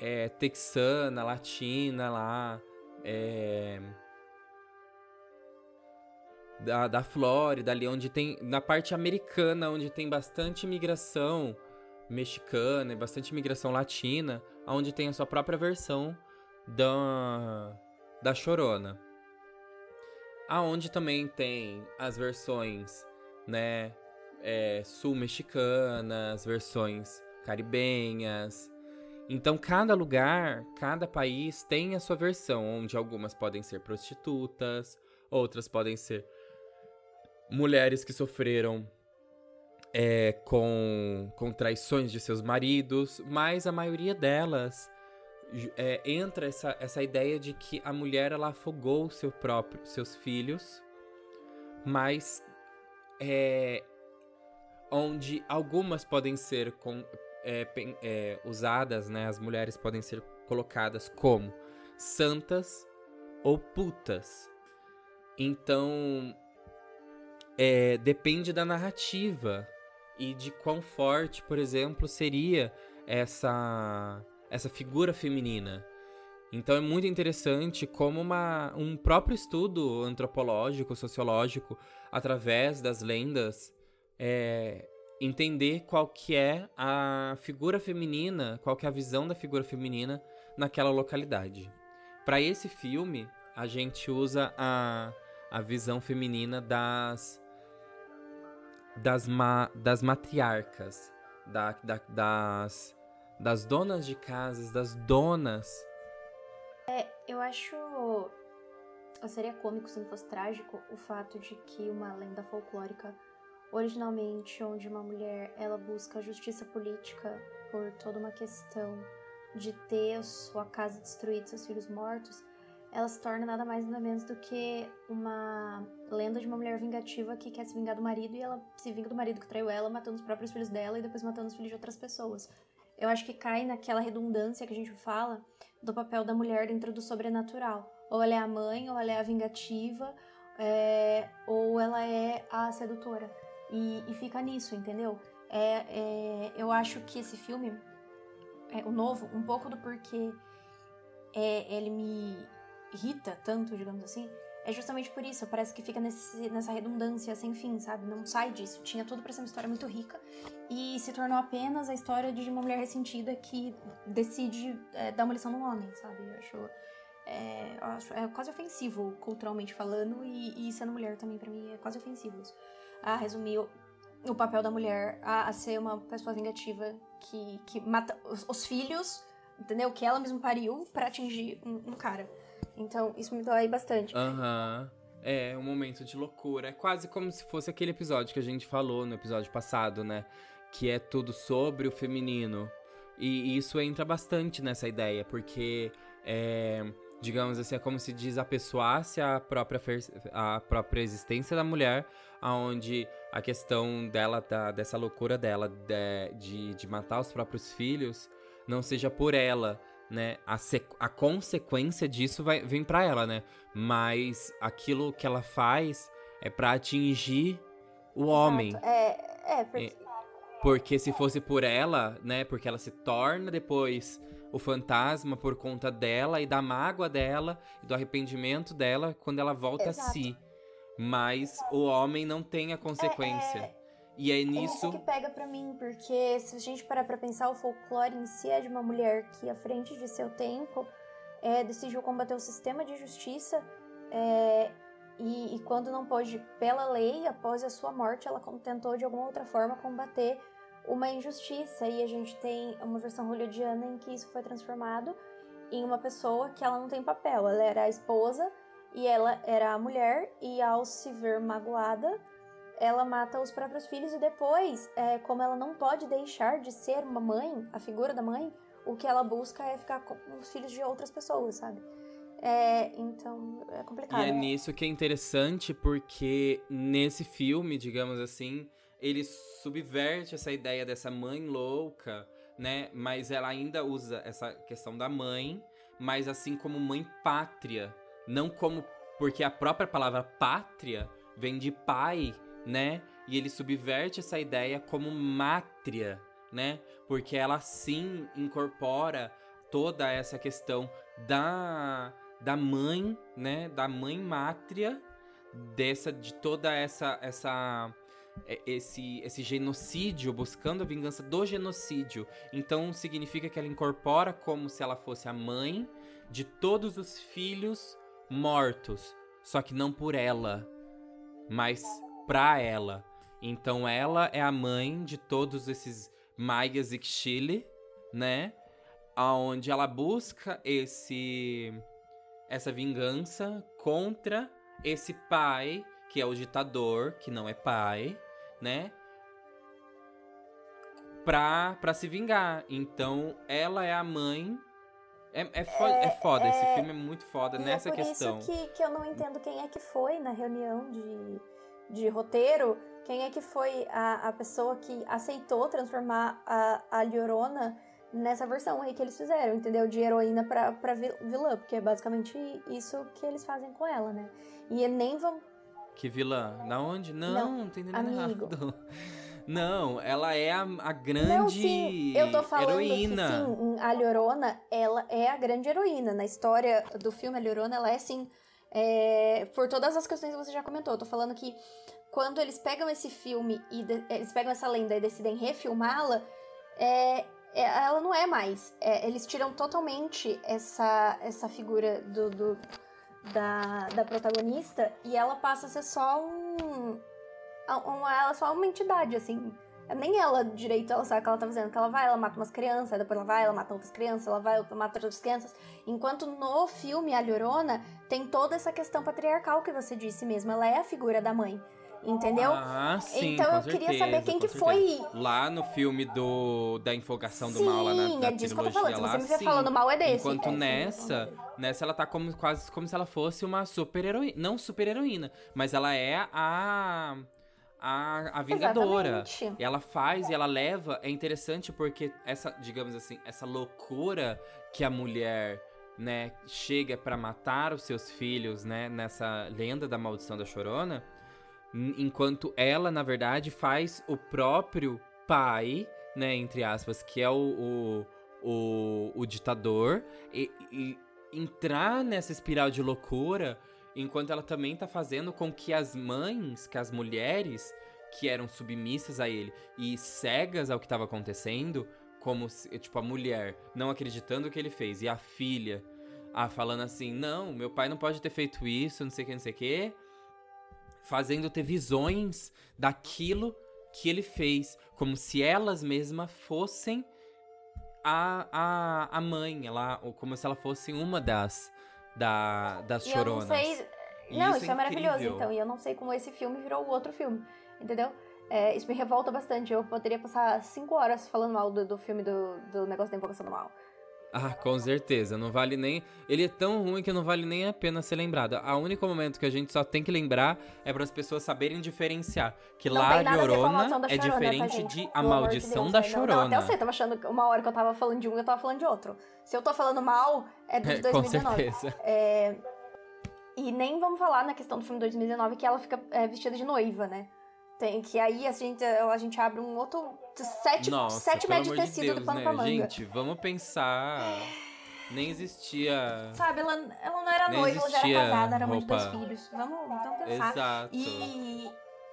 é, texana, latina lá, é, da, da Flórida, ali onde tem, na parte americana, onde tem bastante imigração mexicana e bastante imigração latina, onde tem a sua própria versão da, da Chorona. Aonde também tem as versões, né, é, sul-mexicanas, versões caribenhas. Então, cada lugar, cada país tem a sua versão, onde algumas podem ser prostitutas, outras podem ser mulheres que sofreram é, com, com traições de seus maridos, mas a maioria delas é, entra essa, essa ideia de que a mulher ela afogou seu próprio, seus filhos, mas... É, onde algumas podem ser com, é, é, usadas, né? As mulheres podem ser colocadas como santas ou putas. Então, é, depende da narrativa e de quão forte, por exemplo, seria essa, essa figura feminina. Então é muito interessante como uma, um próprio estudo antropológico, sociológico, através das lendas, é, entender qual que é a figura feminina, qual que é a visão da figura feminina naquela localidade. Para esse filme, a gente usa a, a visão feminina das, das, ma, das matriarcas, da, da, das, das donas de casas, das donas... É, eu acho... Seria cômico se não fosse trágico o fato de que uma lenda folclórica, originalmente onde uma mulher ela busca justiça política por toda uma questão de ter sua casa destruída, seus filhos mortos, ela se torna nada mais nada menos do que uma lenda de uma mulher vingativa que quer se vingar do marido, e ela se vinga do marido que traiu ela, matando os próprios filhos dela e depois matando os filhos de outras pessoas. Eu acho que cai naquela redundância que a gente fala do papel da mulher dentro do sobrenatural. Ou ela é a mãe, ou ela é a vingativa, é, ou ela é a sedutora. E, e fica nisso, entendeu? É, é, eu acho que esse filme, é, o novo, um pouco do porquê é, ele me irrita tanto, digamos assim, é justamente por isso. Parece que fica nesse, nessa redundância sem fim, sabe? Não sai disso. Tinha tudo pra ser uma história muito rica e se tornou apenas a história de uma mulher ressentida que decide é, dar uma lição no homem, sabe? Eu acho, é, eu acho... É quase ofensivo, culturalmente falando, e, e sendo mulher também, pra mim, é quase ofensivo isso. Ah, resumir o, o papel da mulher a, a ser uma pessoa vingativa que, que mata os, os filhos, entendeu? Que ela mesma pariu pra atingir um, um cara. Então, isso me dói bastante. Aham. Uhum. É um momento de loucura. É quase como se fosse aquele episódio que a gente falou no episódio passado, né? Que é tudo sobre o feminino. E isso entra bastante nessa ideia, porque, é, digamos assim, é como se desapessoasse a própria, a própria existência da mulher, onde a questão dela, tá, dessa loucura dela de, de, de matar os próprios filhos, não seja por ela, né, a, sequ- a consequência disso vai, vem pra ela, né? Mas aquilo que ela faz é pra atingir o Exato. homem. É, é porque... porque se fosse por ela, né? Porque ela se torna depois o fantasma por conta dela e da mágoa dela e do arrependimento dela quando ela volta Exato. a si. Mas Exato. o homem não tem a consequência. É, é... E é nisso... É isso que pega pra mim, porque se a gente parar pra pensar, o folclore em si é de uma mulher que, à frente de seu tempo, é, decidiu combater o sistema de justiça, é, e, e quando não pôde, pela lei, após a sua morte, ela tentou de alguma outra forma combater uma injustiça. E a gente tem uma versão hollywoodiana em que isso foi transformado em uma pessoa que ela não tem papel. Ela era a esposa e ela era a mulher, e ao se ver magoada, ela mata os próprios filhos e depois, é, como ela não pode deixar de ser uma mãe, a figura da mãe, o que ela busca é ficar com os filhos de outras pessoas, sabe? É, então, é complicado. E é nisso que é interessante, porque nesse filme, digamos assim, ele subverte essa ideia dessa mãe louca, né? Mas ela ainda usa essa questão da mãe, mas assim como mãe pátria. Não como... Porque a própria palavra pátria vem de pai, né? E ele subverte essa ideia como mátria, né? Porque ela, sim, incorpora toda essa questão da... da mãe, né, da mãe mátria, dessa, de toda essa, essa esse, esse genocídio, buscando a vingança do genocídio. Então significa que ela incorpora como se ela fosse a mãe de todos os filhos mortos, só que não por ela, mas pra ela. Então ela é a mãe de todos esses maias e xili, né, aonde ela busca esse... essa vingança contra esse pai, que é o ditador, que não é pai, né? Pra, pra se vingar. Então, ela é a mãe... É, é, fo- é, é foda, é... esse filme é muito foda e nessa questão. É por isso que, que eu não entendo quem é que foi na reunião de, de roteiro, quem é que foi a, a pessoa que aceitou transformar a, a Llorona nessa versão aí que eles fizeram, entendeu? De heroína pra, pra vilã, porque é basicamente isso que eles fazem com ela, né? E nem vão... Que vilã? Da onde? Não, não, não tem nada errado. Não, ela é a, a grande heroína. Não, sim, eu tô falando heroína. Que, sim, a Llorona, ela é a grande heroína. Na história do filme, a Llorona, ela é, assim, é, por todas as questões que você já comentou. Eu tô falando que quando eles pegam esse filme, e de, eles pegam essa lenda e decidem refilmá-la, é... ela não é mais. É, eles tiram totalmente essa, essa figura do, do, da, da protagonista e ela passa a ser só um... um ela só uma entidade, assim. Nem ela direito, ela sabe o que ela tá fazendo. Que ela vai, ela mata umas crianças, depois ela vai, ela mata outras crianças, ela vai, ela mata outras crianças. Enquanto no filme, a Llorona tem toda essa questão patriarcal que você disse mesmo. Ela é a figura da mãe. Entendeu? Ah, sim, então eu certeza, queria saber quem que certeza. Foi. Lá no filme do, da Invocação do sim, Mal, lá na, na é disso trilogia, que eu tô falando. Se você me vê falando mal, é desse. Enquanto é, nessa, sim. nessa ela tá como, quase como se ela fosse uma super heroína. Não super heroína, mas ela é a, a, a vingadora. Exatamente. Ela faz e ela leva. É interessante porque essa, digamos assim, essa loucura que a mulher... né, chega pra matar os seus filhos, né, nessa lenda da Maldição da Chorona, enquanto ela, na verdade, faz o próprio pai, né, entre aspas, que é o, o, o, o ditador, e, e entrar nessa espiral de loucura, enquanto ela também tá fazendo com que as mães, que as mulheres que eram submissas a ele e cegas ao que estava acontecendo, como, tipo, a mulher não acreditando o que ele fez, e a filha ah, falando assim, não, meu pai não pode ter feito isso, não sei o que, não sei o que, fazendo ter visões daquilo que ele fez, como se elas mesmas fossem a, a, a mãe, ela, ou como se ela fosse uma das, da, das choronas. Eu não, sei... não isso, isso é, é maravilhoso, então, e eu não sei como esse filme virou o outro filme, entendeu? É, isso me revolta bastante, eu poderia passar cinco horas falando mal do, do filme do, do negócio da Invocação do Mal. Ah, com certeza, não vale nem... Ele é tão ruim que não vale nem a pena ser lembrado. O único momento que a gente só tem que lembrar é para as pessoas saberem diferenciar. Que não lá a Llorona é diferente de A Maldição da Chorona. Até eu sei, tava achando uma hora que eu tava falando de um e eu tava falando de outro. Se eu tô falando mal, é de dois mil e dezenove. Com certeza. É... E nem vamos falar na questão do filme de dois mil e dezenove que ela fica é, vestida de noiva, né? Tem que aí a gente, a gente abre um outro sete, Nossa, sete metros de tecido de Deus, do pano pra manga. Gente, vamos pensar. Nem existia. Sabe, ela, ela não era noiva, ela já era casada, era mãe de dois filhos. Vamos, vamos pensar. Exato. E,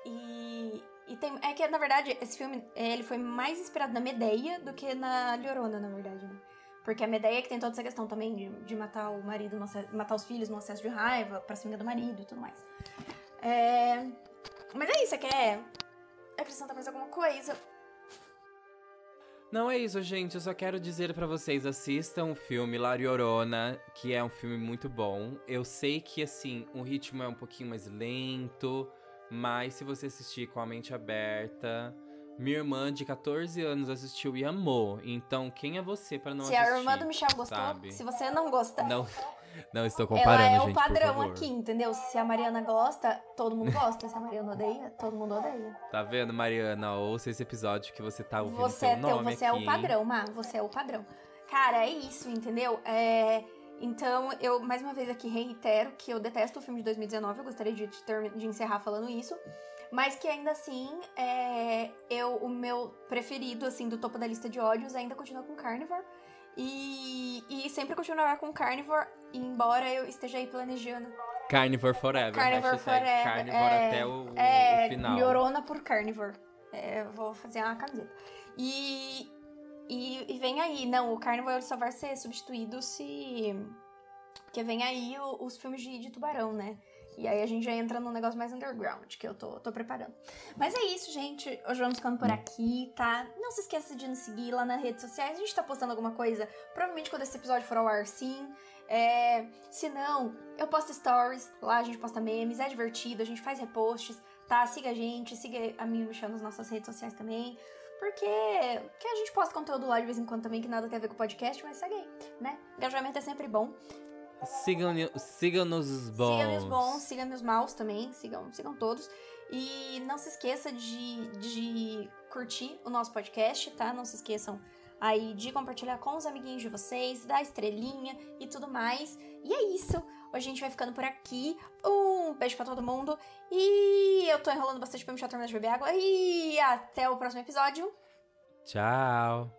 e, e tem, é que, na verdade, esse filme ele foi mais inspirado na Medeia do que na Llorona, na verdade, né? Porque a Medeia que tem toda essa questão também de, de matar o marido, matar os filhos num acesso de raiva, pra se vingar do marido e tudo mais. É... Mas é isso, você quer acrescentar mais alguma coisa? Não é isso, gente, eu só quero dizer pra vocês, assistam o filme La Llorona, que é um filme muito bom. Eu sei que, assim, o ritmo é um pouquinho mais lento, mas se você assistir com a mente aberta... Minha irmã de catorze anos assistiu e amou. Então, quem é você pra não se assistir? Se a irmã do Michel gostou, sabe? Se você não gostar... Não, não estou comparando, gente, ela é gente, o padrão aqui, entendeu? Se a Mariana gosta, todo mundo gosta. Se a Mariana odeia, todo mundo odeia. Tá vendo, Mariana? Ouça esse episódio que você tá ouvindo seu nome você aqui. Você é o padrão, Má. Você é o padrão. Cara, é isso, entendeu? É... Então, eu mais uma vez aqui reitero que eu detesto o filme de dois mil e dezenove. Eu gostaria de, ter... de encerrar falando isso. Mas que ainda assim, é, eu, o meu preferido, assim, do topo da lista de ódios ainda continua com Carnivore. E, e sempre continuará com Carnivore, embora eu esteja aí planejando. Carnivore Forever. Carnivore Forever. Carnivore é, até o, é, o final. Llorona por Carnivore. É, vou fazer uma camiseta. E, e, e vem aí. Não, o Carnivore só vai ser substituído se... Porque vem aí o, os filmes de, de tubarão, né? E aí a gente já entra num negócio mais underground, que eu tô, tô preparando. Mas é isso, gente. Hoje vamos ficando por aqui, tá? Não se esqueça de nos seguir lá nas redes sociais. A gente tá postando alguma coisa, provavelmente quando esse episódio for ao ar, sim. É... Se não, eu posto stories, lá a gente posta memes, é divertido, a gente faz reposts, tá? Siga a gente, siga a mim e o Michel nas nossas redes sociais também. Porque que a gente posta conteúdo lá de vez em quando também, que nada tem a ver com o podcast, mas segue aí, né? Engajamento é sempre bom. Sigam-nos sigam os bons. Sigam os bons, sigam os maus também, sigam, sigam todos. E não se esqueça de, de curtir o nosso podcast, tá? Não se esqueçam aí de compartilhar com os amiguinhos de vocês, dar estrelinha e tudo mais. E é isso. Hoje a gente vai ficando por aqui. Um beijo pra todo mundo. E eu tô enrolando bastante pra me deixar terminar de beber água. E até o próximo episódio. Tchau.